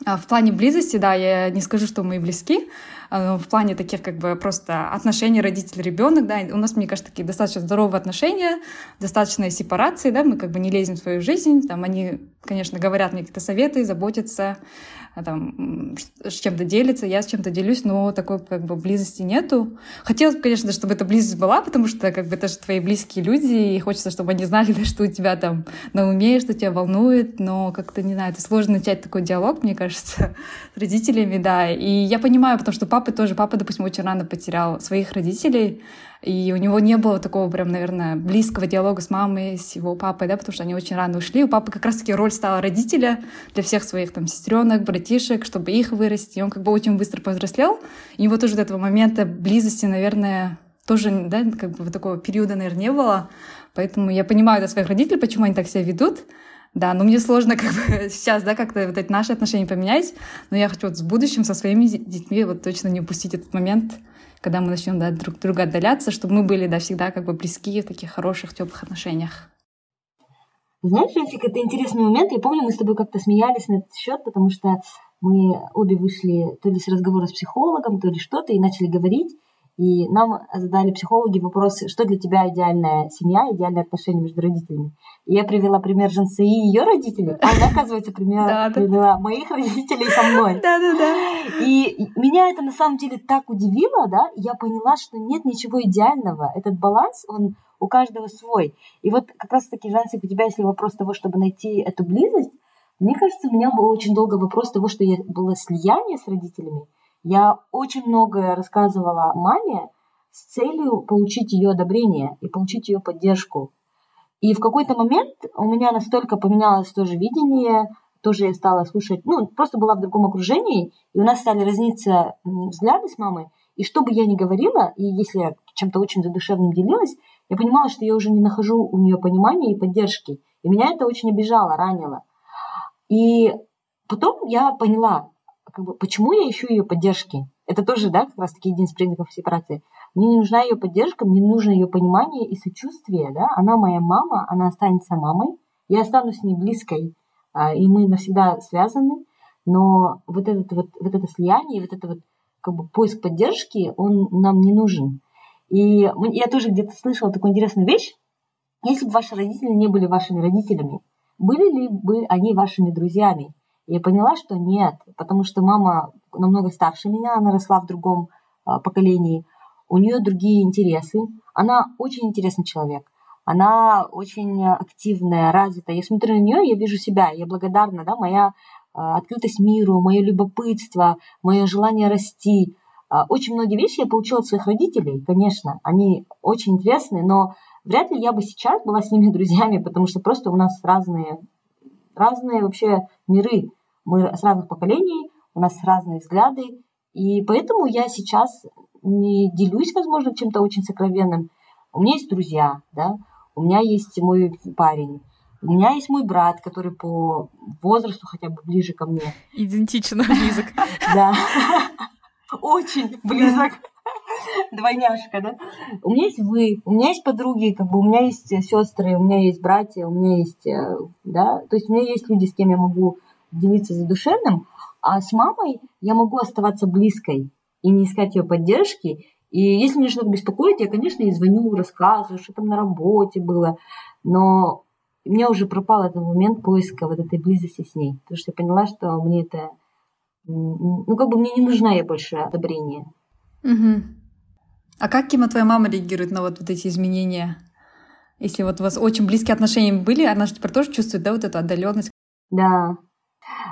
В плане близости, да, я не скажу, что мы близки, но в плане таких как бы просто отношений родитель-ребенок, да, у нас, мне кажется, такие достаточно здоровые отношения, достаточная сепарация, да, мы как бы не лезем в свою жизнь, там они, конечно, говорят мне какие-то советы, заботятся, там, с чем-то делятся, я с чем-то делюсь, но такой как бы близости нету. Хотелось бы, конечно, чтобы эта близость была, потому что как бы это же твои близкие люди, и хочется, чтобы они знали, да, что у тебя там на уме, что тебя волнует, но как-то, не знаю, это сложно начать такой диалог, мне кажется, с родителями, да. И я понимаю, потому что папа, допустим, очень рано потерял своих родителей, и у него не было такого прям, наверное, близкого диалога с мамой, с его папой, да, потому что они очень рано ушли. У папы как раз-таки роль стала родителя для всех своих там сестренок, братишек, чтобы их вырастить. И он как бы очень быстро повзрослел. И у него тоже до этого момента близости, наверное, тоже, да, как бы такого периода, наверное, не было. Поэтому я понимаю от своих родителей, почему они так себя ведут. Да, но мне сложно как бы сейчас, да, как-то вот эти наши отношения поменять, но я хочу вот с будущим, со своими детьми вот точно не упустить этот момент, когда мы начнем, да, друг друга отдаляться, чтобы мы были, да, всегда как бы близки в таких хороших, теплых отношениях. Знаешь, Жансик, это интересный момент. Я помню, мы с тобой как-то смеялись на этот счет, потому что мы обе вышли то ли с разговора с психологом, то ли что-то, и начали говорить. И нам задали психологи вопрос, что для тебя идеальная семья, идеальные отношения между родителями. И я привела пример Джансай и ее родителей, а она, оказывается, привела моих родителей со мной. Да-да-да. И меня это на самом деле так удивило, да, я поняла, что нет ничего идеального. Этот баланс, он у каждого свой. И вот как раз-таки, Джансай, у тебя есть вопрос того, чтобы найти эту близость. Мне кажется, у меня был очень долго вопрос того, что было слияние с родителями. Я очень многое рассказывала маме с целью получить ее одобрение и получить ее поддержку. И в какой-то момент у меня настолько поменялось тоже видение, тоже я стала слушать, ну, просто была в другом окружении, и у нас стали разниться взгляды с мамой. И что бы я ни говорила, и если я чем-то очень задушевным делилась, я понимала, что я уже не нахожу у нее понимания и поддержки. И меня это очень обижало, ранило. И потом я поняла, как бы, почему я ищу ее поддержки? Это тоже, да, как раз-таки один из признаков сепарации. Мне не нужна ее поддержка, мне нужно ее понимание и сочувствие, да? Она моя мама, она останется мамой, я останусь с ней близкой, и мы навсегда связаны. Но вот это слияние, вот это вот как бы поиск поддержки, он нам не нужен. И я тоже где-то слышала такую интересную вещь: если бы ваши родители не были вашими родителями, были ли бы они вашими друзьями? Я поняла, что нет, потому что мама намного старше меня, она росла в другом поколении, у нее другие интересы, она очень интересный человек, она очень активная, развитая. Я смотрю на нее, я вижу себя, я благодарна, да, моя открытость миру, мое любопытство, мое желание расти. Очень многие вещи я получила от своих родителей, конечно, они очень интересны, но вряд ли я бы сейчас была с ними друзьями, потому что просто у нас разные вообще миры. Мы с разных поколений, у нас разные взгляды, и поэтому я сейчас не делюсь, возможно, чем-то очень сокровенным. У меня есть друзья, да? У меня есть мой парень, у меня есть мой брат, который по возрасту хотя бы ближе ко мне. Идентично близок. Да, очень близок. Двойняшка, да? У меня есть вы, у меня есть подруги, как бы у меня есть сестры, у меня есть братья, у меня есть, да, то есть у меня есть люди, с кем я могу делиться задушевным, а с мамой я могу оставаться близкой и не искать ее поддержки. И если меня что-то беспокоит, я, конечно, ей звоню, рассказываю, что там на работе было, но у меня уже пропал этот момент поиска вот этой близости с ней, потому что я поняла, что мне это, ну, как бы мне не нужна ей больше одобрение. Угу. А как, Кима, твоя мама реагирует на вот эти изменения? Если вот у вас очень близкие отношения были, она же теперь тоже чувствует, да, вот эту отдаленность? Да.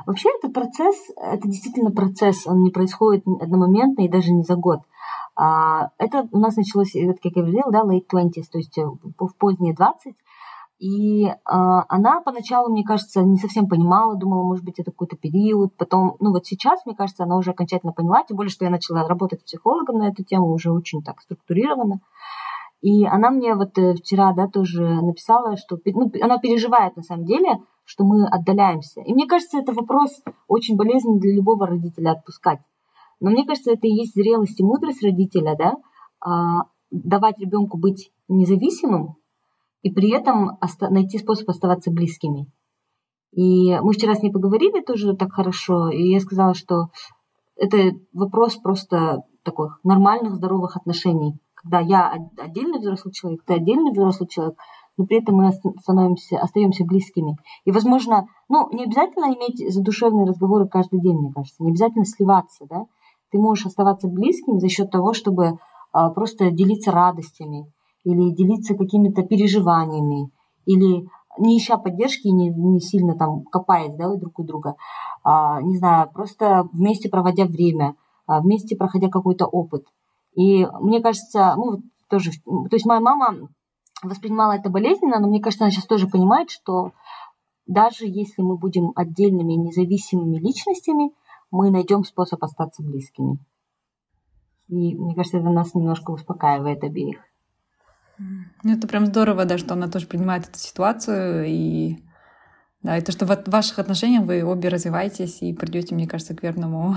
Вообще этот процесс, это действительно процесс, он не происходит одномоментно и даже не за год. Это у нас началось, как я говорила, late 20s, то есть в поздние 20. И она поначалу, мне кажется, не совсем понимала, думала, может быть, это какой-то период. Потом, вот сейчас, мне кажется, она уже окончательно поняла, тем более, что я начала работать психологом на эту тему, уже очень так структурированно. И она мне вот вчера, тоже написала, что она переживает на самом деле, что мы отдаляемся. И мне кажется, это вопрос очень болезненный для любого родителя отпускать. Но мне кажется, это и есть зрелость и мудрость родителя, давать ребенку быть независимым, и при этом найти способ оставаться близкими. И мы вчера с ней поговорили тоже так хорошо, и я сказала, что это вопрос просто таких нормальных, здоровых отношений, когда я отдельный взрослый человек, ты отдельный взрослый человек, но при этом мы остаемся близкими. И, возможно, не обязательно иметь задушевные разговоры каждый день, мне кажется, не обязательно сливаться, Ты можешь оставаться близким за счет того, чтобы просто делиться радостями, или делиться какими-то переживаниями, или не ища поддержки, не сильно там копаясь друг у друга, не знаю, просто вместе проводя время, вместе проходя какой-то опыт. И мне кажется, тоже, то есть моя мама воспринимала это болезненно, но мне кажется, она сейчас тоже понимает, что даже если мы будем отдельными независимыми личностями, мы найдем способ остаться близкими. И мне кажется, это нас немножко успокаивает обеих. Это прям здорово, что она тоже понимает эту ситуацию, и то, что в ваших отношениях вы обе развиваетесь и придете, мне кажется, к верному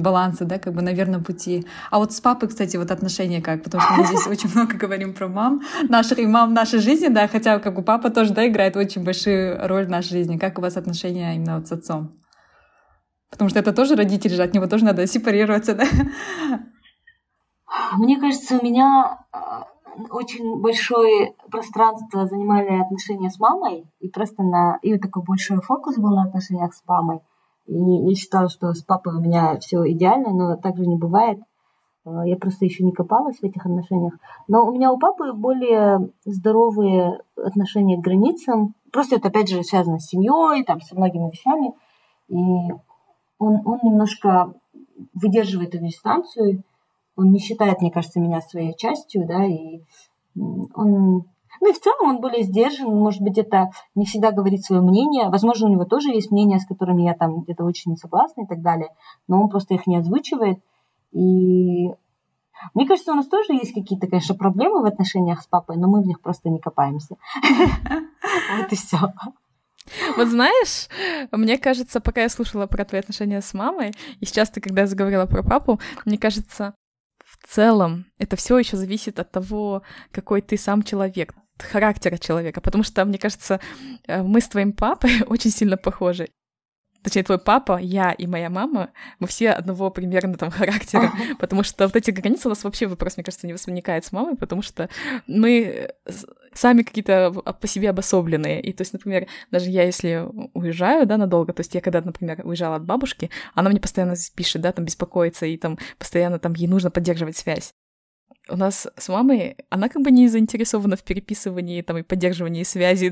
балансу, на верном пути. А вот с папой, кстати, отношения как? Потому что мы здесь очень много говорим про мам, наших и мам в нашей жизни, хотя папа тоже, играет очень большую роль в нашей жизни. Как у вас отношения именно с отцом? Потому что это тоже родители же, от него тоже надо сепарироваться, Мне кажется, у меня очень большое пространство занимали отношения с мамой, и просто и такой большой фокус был на отношениях с мамой. И я считала, что с папой у меня все идеально, но так же не бывает. Я просто еще не копалась в этих отношениях. Но у меня у папы более здоровые отношения к границам. Просто это, опять же, связано с семьей, со многими вещами. И он немножко выдерживает эту дистанцию. Он не считает, мне кажется, меня своей частью, и он... и в целом он более сдержан, может быть, это не всегда говорит свое мнение. Возможно, у него тоже есть мнения, с которыми я там где-то очень не согласна и так далее, но он просто их не озвучивает. И мне кажется, у нас тоже есть какие-то, конечно, проблемы в отношениях с папой, но мы в них просто не копаемся. Вот и все. Вот знаешь, мне кажется, пока я слушала про твои отношения с мамой, и сейчас ты, когда заговорила про папу, мне кажется... В целом, это все еще зависит от того, какой ты сам человек, от характера человека, потому что, мне кажется, мы с твоим папой очень сильно похожи. Точнее, твой папа, я и моя мама, мы все одного примерно характера, потому что эти границы у нас вообще вопрос, мне кажется, не возникает с мамой, потому что мы сами какие-то по себе обособленные. И то есть, например, даже я, если уезжаю, надолго, то есть я когда, например, уезжала от бабушки, она мне постоянно пишет, беспокоится, и постоянно ей нужно поддерживать связь. У нас с мамой, она не заинтересована в переписывании и поддерживании связи,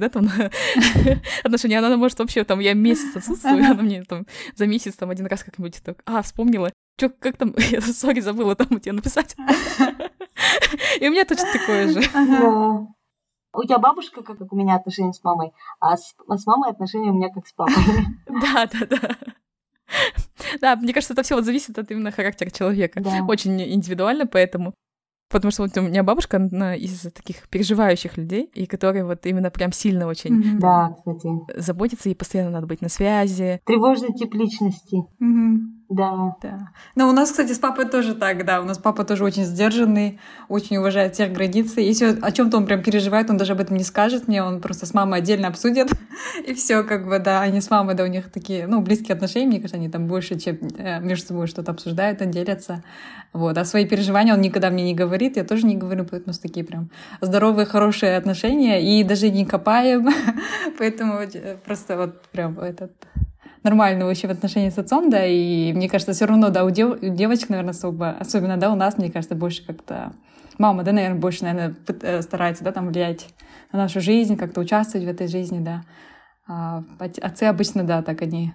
отношения. Она может вообще, я месяц отсутствую, она мне за месяц один раз как-нибудь вспомнила. Чё, как я забыла тебе написать. И у меня точно такое же. У тебя бабушка, как у меня отношения с мамой, а с мамой отношения у меня как с папой. Да. Да, мне кажется, это все зависит от именно характера человека. Очень индивидуально, поэтому... Потому что у меня бабушка, она из таких переживающих людей, и которые именно прям сильно очень заботятся, и постоянно надо быть на связи. Тревожный тип личности. Mm-hmm. Да. Но у нас, кстати, с папой тоже так, у нас папа тоже очень сдержанный, очень уважает всех границы. Если о чем-то он прям переживает, он даже об этом не скажет мне, он просто с мамой отдельно обсудит, и все, они с мамой, у них такие, близкие отношения, мне кажется, они больше, чем между собой что-то обсуждают, делятся. А свои переживания он никогда мне не говорит, я тоже не говорю, поэтому с такие прям здоровые, хорошие отношения, и даже не копаем, поэтому просто прям нормальные вообще отношения с отцом, и мне кажется, все равно, у девочек, наверное, особенно, у нас, мне кажется, больше как-то мама, наверное, больше, старается, влиять на нашу жизнь, как-то участвовать в этой жизни, Отцы обычно, так они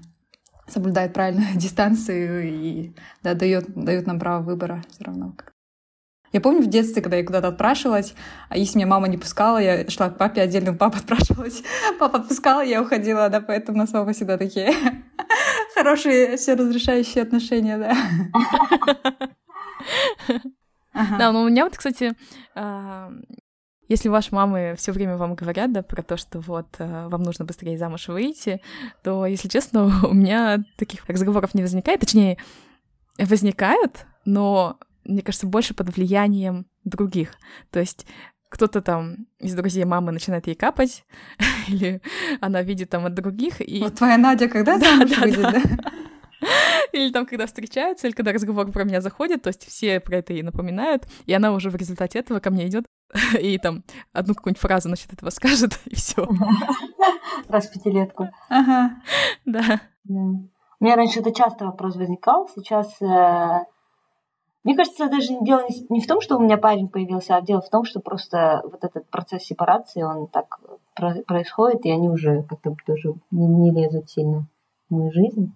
соблюдает правильно дистанцию и да, дает нам право выбора все равно. Я помню в детстве, когда я куда-то отпрашивалась, а если меня мама не пускала, я шла к папе отдельно, папа отпрашивалась, папа отпускал, я уходила, да, поэтому у нас папа всегда такие хорошие, все разрешающие отношения, да. Да, но у меня вот, кстати, если ваши мамы все время вам говорят, да, про то, что вот вам нужно быстрее замуж выйти, то, если честно, у меня таких разговоров не возникает, точнее, возникают, но мне кажется, больше под влиянием других. То есть кто-то там из друзей мамы начинает ей капать, или она видит там от других. И... Вот твоя Надя когда замуж выйдет, да? Или там, когда встречаются, или когда разговор про меня заходит, то есть все про это ей напоминают, и она уже в результате этого ко мне идет и там одну какую-нибудь фразу насчет этого скажет, и все. Раз в пятилетку. Ага. Да. У меня раньше это часто вопрос возникал, сейчас... Мне кажется, даже дело не в том, что у меня парень появился, а дело в том, что просто вот этот процесс сепарации, он так происходит, и они уже как-то тоже не лезут сильно в мою жизнь.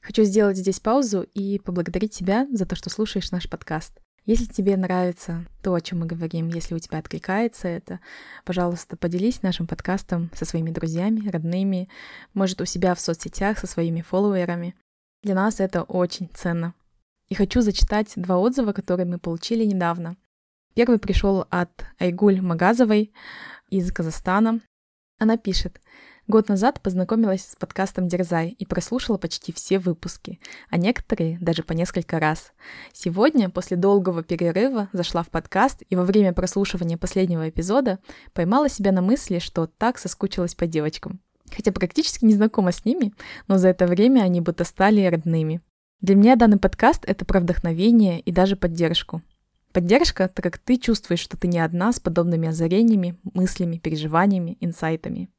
Хочу сделать здесь паузу и поблагодарить тебя за то, что слушаешь наш подкаст. Если тебе нравится то, о чем мы говорим, если у тебя откликается это, пожалуйста, поделись нашим подкастом со своими друзьями, родными, может, у себя в соцсетях со своими фолловерами. Для нас это очень ценно. И хочу зачитать 2 отзыва, которые мы получили недавно. Первый пришел от Айгуль Магазовой из Казахстана. Она пишет: «Год назад познакомилась с подкастом «Дерзай» и прослушала почти все выпуски, а некоторые даже по несколько раз. Сегодня, после долгого перерыва, зашла в подкаст и во время прослушивания последнего эпизода поймала себя на мысли, что так соскучилась по девочкам. Хотя практически не знакома с ними, но за это время они будто стали родными. Для меня данный подкаст — это про вдохновение и даже поддержку. Поддержка, так как ты чувствуешь, что ты не одна с подобными озарениями, мыслями, переживаниями, инсайтами.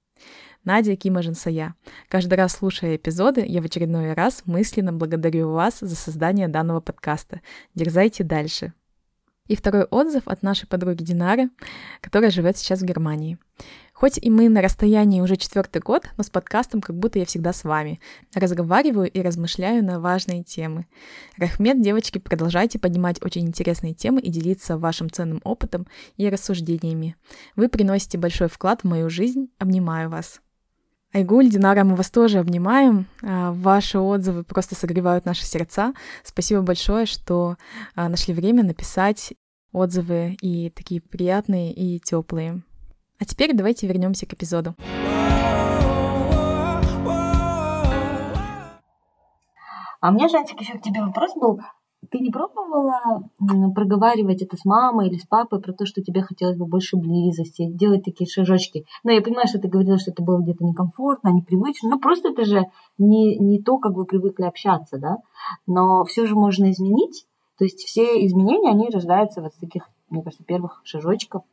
Надя, Кима, Джансая. Каждый раз, слушая эпизоды, я в очередной раз мысленно благодарю вас за создание данного подкаста. Дерзайте дальше». И второй отзыв от нашей подруги Динары, которая живет сейчас в Германии. «Хоть и мы на расстоянии уже 4-й год, но с подкастом как будто я всегда с вами. Разговариваю и размышляю на важные темы. Рахмет, девочки, продолжайте поднимать очень интересные темы и делиться вашим ценным опытом и рассуждениями. Вы приносите большой вклад в мою жизнь. Обнимаю вас». Айгуль, Динара, мы вас тоже обнимаем. Ваши отзывы просто согревают наши сердца. Спасибо большое, что нашли время написать отзывы и такие приятные и теплые. А теперь давайте вернемся к эпизоду. А у меня, Жансик, еще к тебе вопрос был. Ты не пробовала проговаривать это с мамой или с папой про то, что тебе хотелось бы больше близости, делать такие шажочки? Но я понимаю, что ты говорила, что это было где-то некомфортно, непривычно. Ну, просто это же не то, как вы привыкли общаться, да? Но все же можно изменить. То есть все изменения, они рождаются вот с таких, мне кажется, первых шажочков.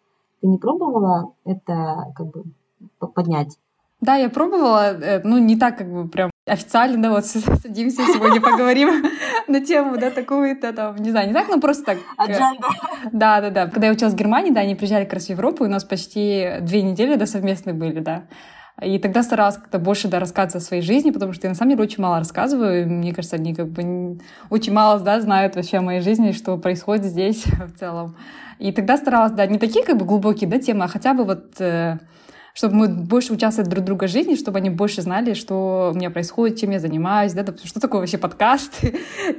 Ты не пробовала это как бы поднять? Да, я пробовала, ну не так как бы прям официально, да, вот садимся сегодня поговорим на тему, да, такую-то там, не знаю, не так, но просто так. Аджанда. Да. Когда я училась в Германии, да, они приезжали как раз в Европу, и у нас почти 2 недели, да, совместные были, да. И тогда старалась как-то больше, да, рассказывать о своей жизни, потому что я, на самом деле, очень мало рассказываю, и, мне кажется, они как бы очень мало, да, знают вообще о моей жизни, что происходит здесь в целом. И тогда старалась, да, не такие как бы глубокие, да, темы, а хотя бы вот, чтобы мы больше участвовали друг в друга в жизни, чтобы они больше знали, что у меня происходит, чем я занимаюсь, да, что такое вообще подкаст,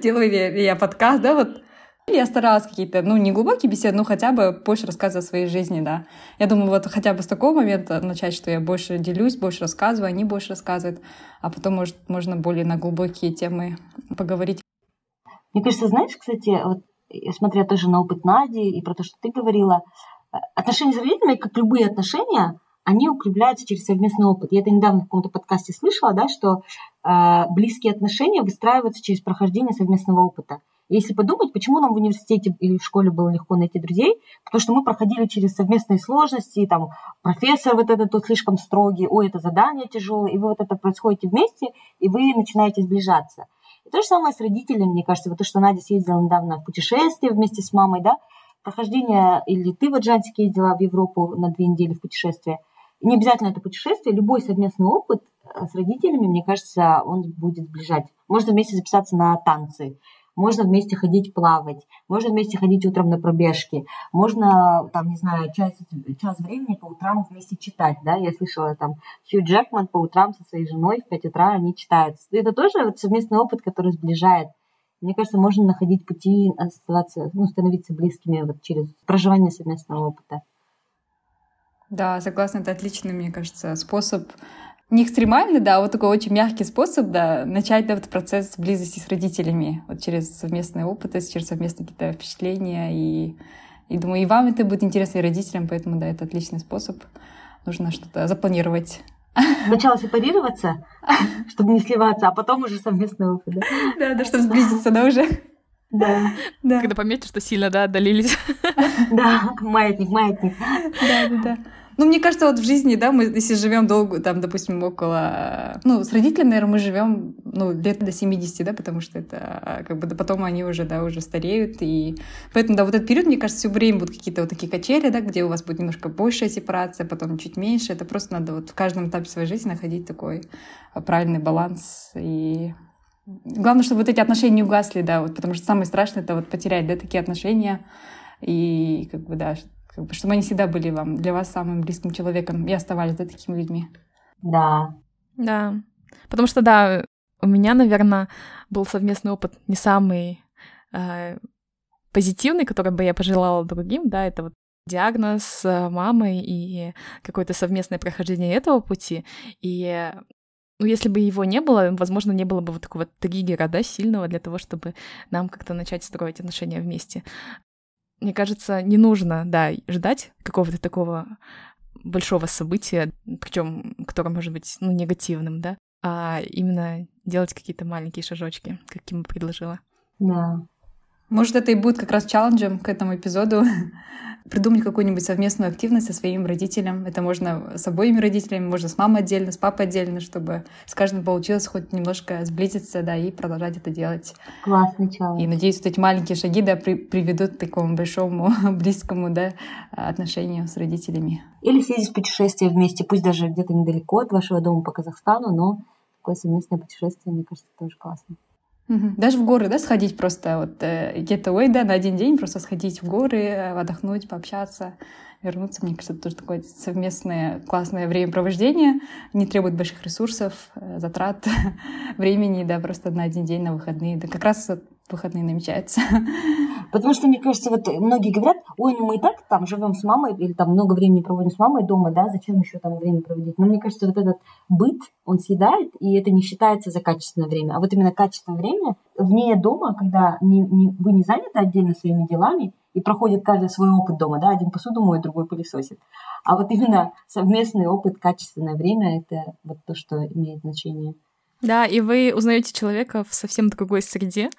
делаю ли я подкаст, да, вот. Я старалась какие-то, ну, не глубокие беседы, но хотя бы больше рассказывать о своей жизни, да. Я думаю, вот хотя бы с такого момента начать, что я больше делюсь, больше рассказываю, они больше рассказывают, а потом, может, можно более на глубокие темы поговорить. Мне кажется, знаешь, кстати, вот, смотря тоже на опыт Нади и про то, что ты говорила, отношения с родителями, как любые отношения, они укрепляются через совместный опыт. Я это недавно в каком-то подкасте слышала, да, что близкие отношения выстраиваются через прохождение совместного опыта. Если подумать, почему нам в университете или в школе было легко найти друзей, потому что мы проходили через совместные сложности, там, профессор вот этот тут слишком строгий, ой, это задание тяжелое, и вы вот это происходите вместе, и вы начинаете сближаться. И то же самое с родителями, мне кажется, вот то, что Надя съездила недавно в путешествие вместе с мамой, да, прохождение, или ты вот, Жансик, ездила в Европу на 2 недели в путешествие, и не обязательно это путешествие, любой совместный опыт с родителями, мне кажется, он будет сближать. Можно вместе записаться на танцы, можно вместе ходить плавать, можно вместе ходить утром на пробежки, можно, там, не знаю, час времени по утрам вместе читать, да, я слышала, там, Хью Джекман по утрам со своей женой в 5 утра они читают. Это тоже вот совместный опыт, который сближает. Мне кажется, можно находить пути, оставаться, становиться близкими вот через проживание совместного опыта. Да, согласна, это отличный, мне кажется, способ. Не экстремальный, да, а вот такой очень мягкий способ, да, начать этот процесс близости с родителями, вот через совместные опыты, через совместные какие-то впечатления. И думаю, и вам это будет интересно, и родителям, поэтому, да, это отличный способ. Нужно что-то запланировать. Сначала сепарироваться, чтобы не сливаться, а потом уже совместные опыты. Да, чтобы сблизиться, да, уже. Да. Когда пометишь, что сильно, да, отдалились. Да, маятник. Да. Ну, мне кажется, вот в жизни, да, мы если живем долго, там, допустим, около... Ну, с родителями, наверное, мы живем, лет до 70, да, потому что это как бы да, потом они уже, да, уже стареют, и поэтому, да, вот этот период, мне кажется, все время будут какие-то вот такие качели, да, где у вас будет немножко большая сепарация, потом чуть меньше, это просто надо вот в каждом этапе своей жизни находить такой правильный баланс, и... Главное, чтобы вот эти отношения не угасли, да, вот, потому что самое страшное — это вот потерять, да, такие отношения, и как бы, да, чтобы они всегда были вам, для вас самым близким человеком и оставались, да, такими людьми. Да. Потому что, да, у меня, наверное, был совместный опыт не самый позитивный, который бы я пожелала другим, да, это вот диагноз с мамой и какое-то совместное прохождение этого пути. И, если бы его не было, возможно, не было бы вот такого триггера, да, сильного для того, чтобы нам как-то начать строить отношения вместе. Мне кажется, не нужно, да, ждать какого-то такого большого события, причем, которое может быть, негативным, да, а именно делать какие-то маленькие шажочки, как Кима предложила. Да. Может, это и будет как раз челленджем к этому эпизоду. Придумать какую-нибудь совместную активность со своим родителем. Это можно с обоими родителями, можно с мамой отдельно, с папой отдельно, чтобы с каждым получилось хоть немножко сблизиться, да, и продолжать это делать. Классный челлендж. И надеюсь, что эти маленькие шаги, да, приведут к такому большому, близкому, да, отношению с родителями. Или съездить в путешествие вместе, пусть даже где-то недалеко от вашего дома по Казахстану, но такое совместное путешествие, мне кажется, тоже классно. Даже в горы, да, сходить просто, вот getaway, да, на один день просто сходить в горы, отдохнуть, пообщаться, вернуться, мне кажется, это тоже такое совместное классное времяпровождение, не требует больших ресурсов, затрат, времени, да, просто на один день, на выходные, да, как раз вот выходные намечаются. Потому что, мне кажется, вот многие говорят, мы и так там живем с мамой, или там много времени проводим с мамой дома, да, зачем еще там время проводить? Но мне кажется, вот этот быт, он съедает, и это не считается за качественное время. А вот именно качественное время вне дома, когда вы не заняты отдельно своими делами, и проходит каждый свой опыт дома, да, один посуду моет, другой пылесосит. А вот именно совместный опыт, качественное время, это вот то, что имеет значение. Да, и вы узнаете человека в совсем другой среде,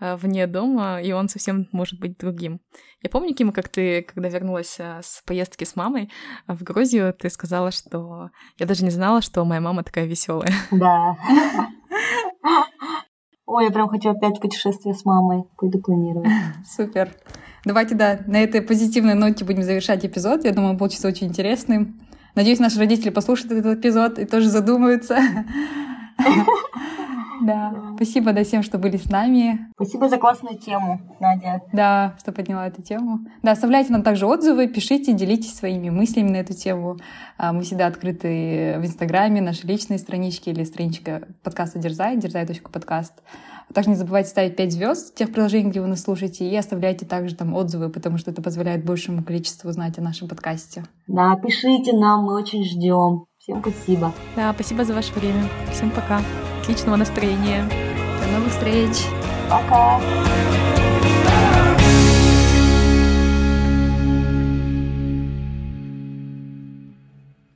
вне дома, и он совсем может быть другим. Я помню, Кима, как ты, когда вернулась с поездки с мамой в Грузию, ты сказала, что я даже не знала, что моя мама такая веселая. Да. Ой, я прям хочу опять путешествие с мамой. Пойду планировать. Супер. Давайте, да, на этой позитивной ноте будем завершать эпизод. Я думаю, он получится очень интересным. Надеюсь, наши родители послушают этот эпизод и тоже задумаются. Да, спасибо, да, всем, что были с нами. Спасибо за классную тему, Надя. Да, что подняла эту тему. Да, оставляйте нам также отзывы, пишите, делитесь своими мыслями на эту тему. Мы всегда открыты в Инстаграме, наши личные странички или страничка подкаста Дерзай, дерзай.подкаст. Также не забывайте ставить 5 звезд в тех приложениях, где вы нас слушаете, и оставляйте также там отзывы, потому что это позволяет большему количеству узнать о нашем подкасте. Да, пишите нам, мы очень ждем. Всем спасибо. Да, спасибо за ваше время. Всем пока. Отличного настроения. До новых встреч. Пока.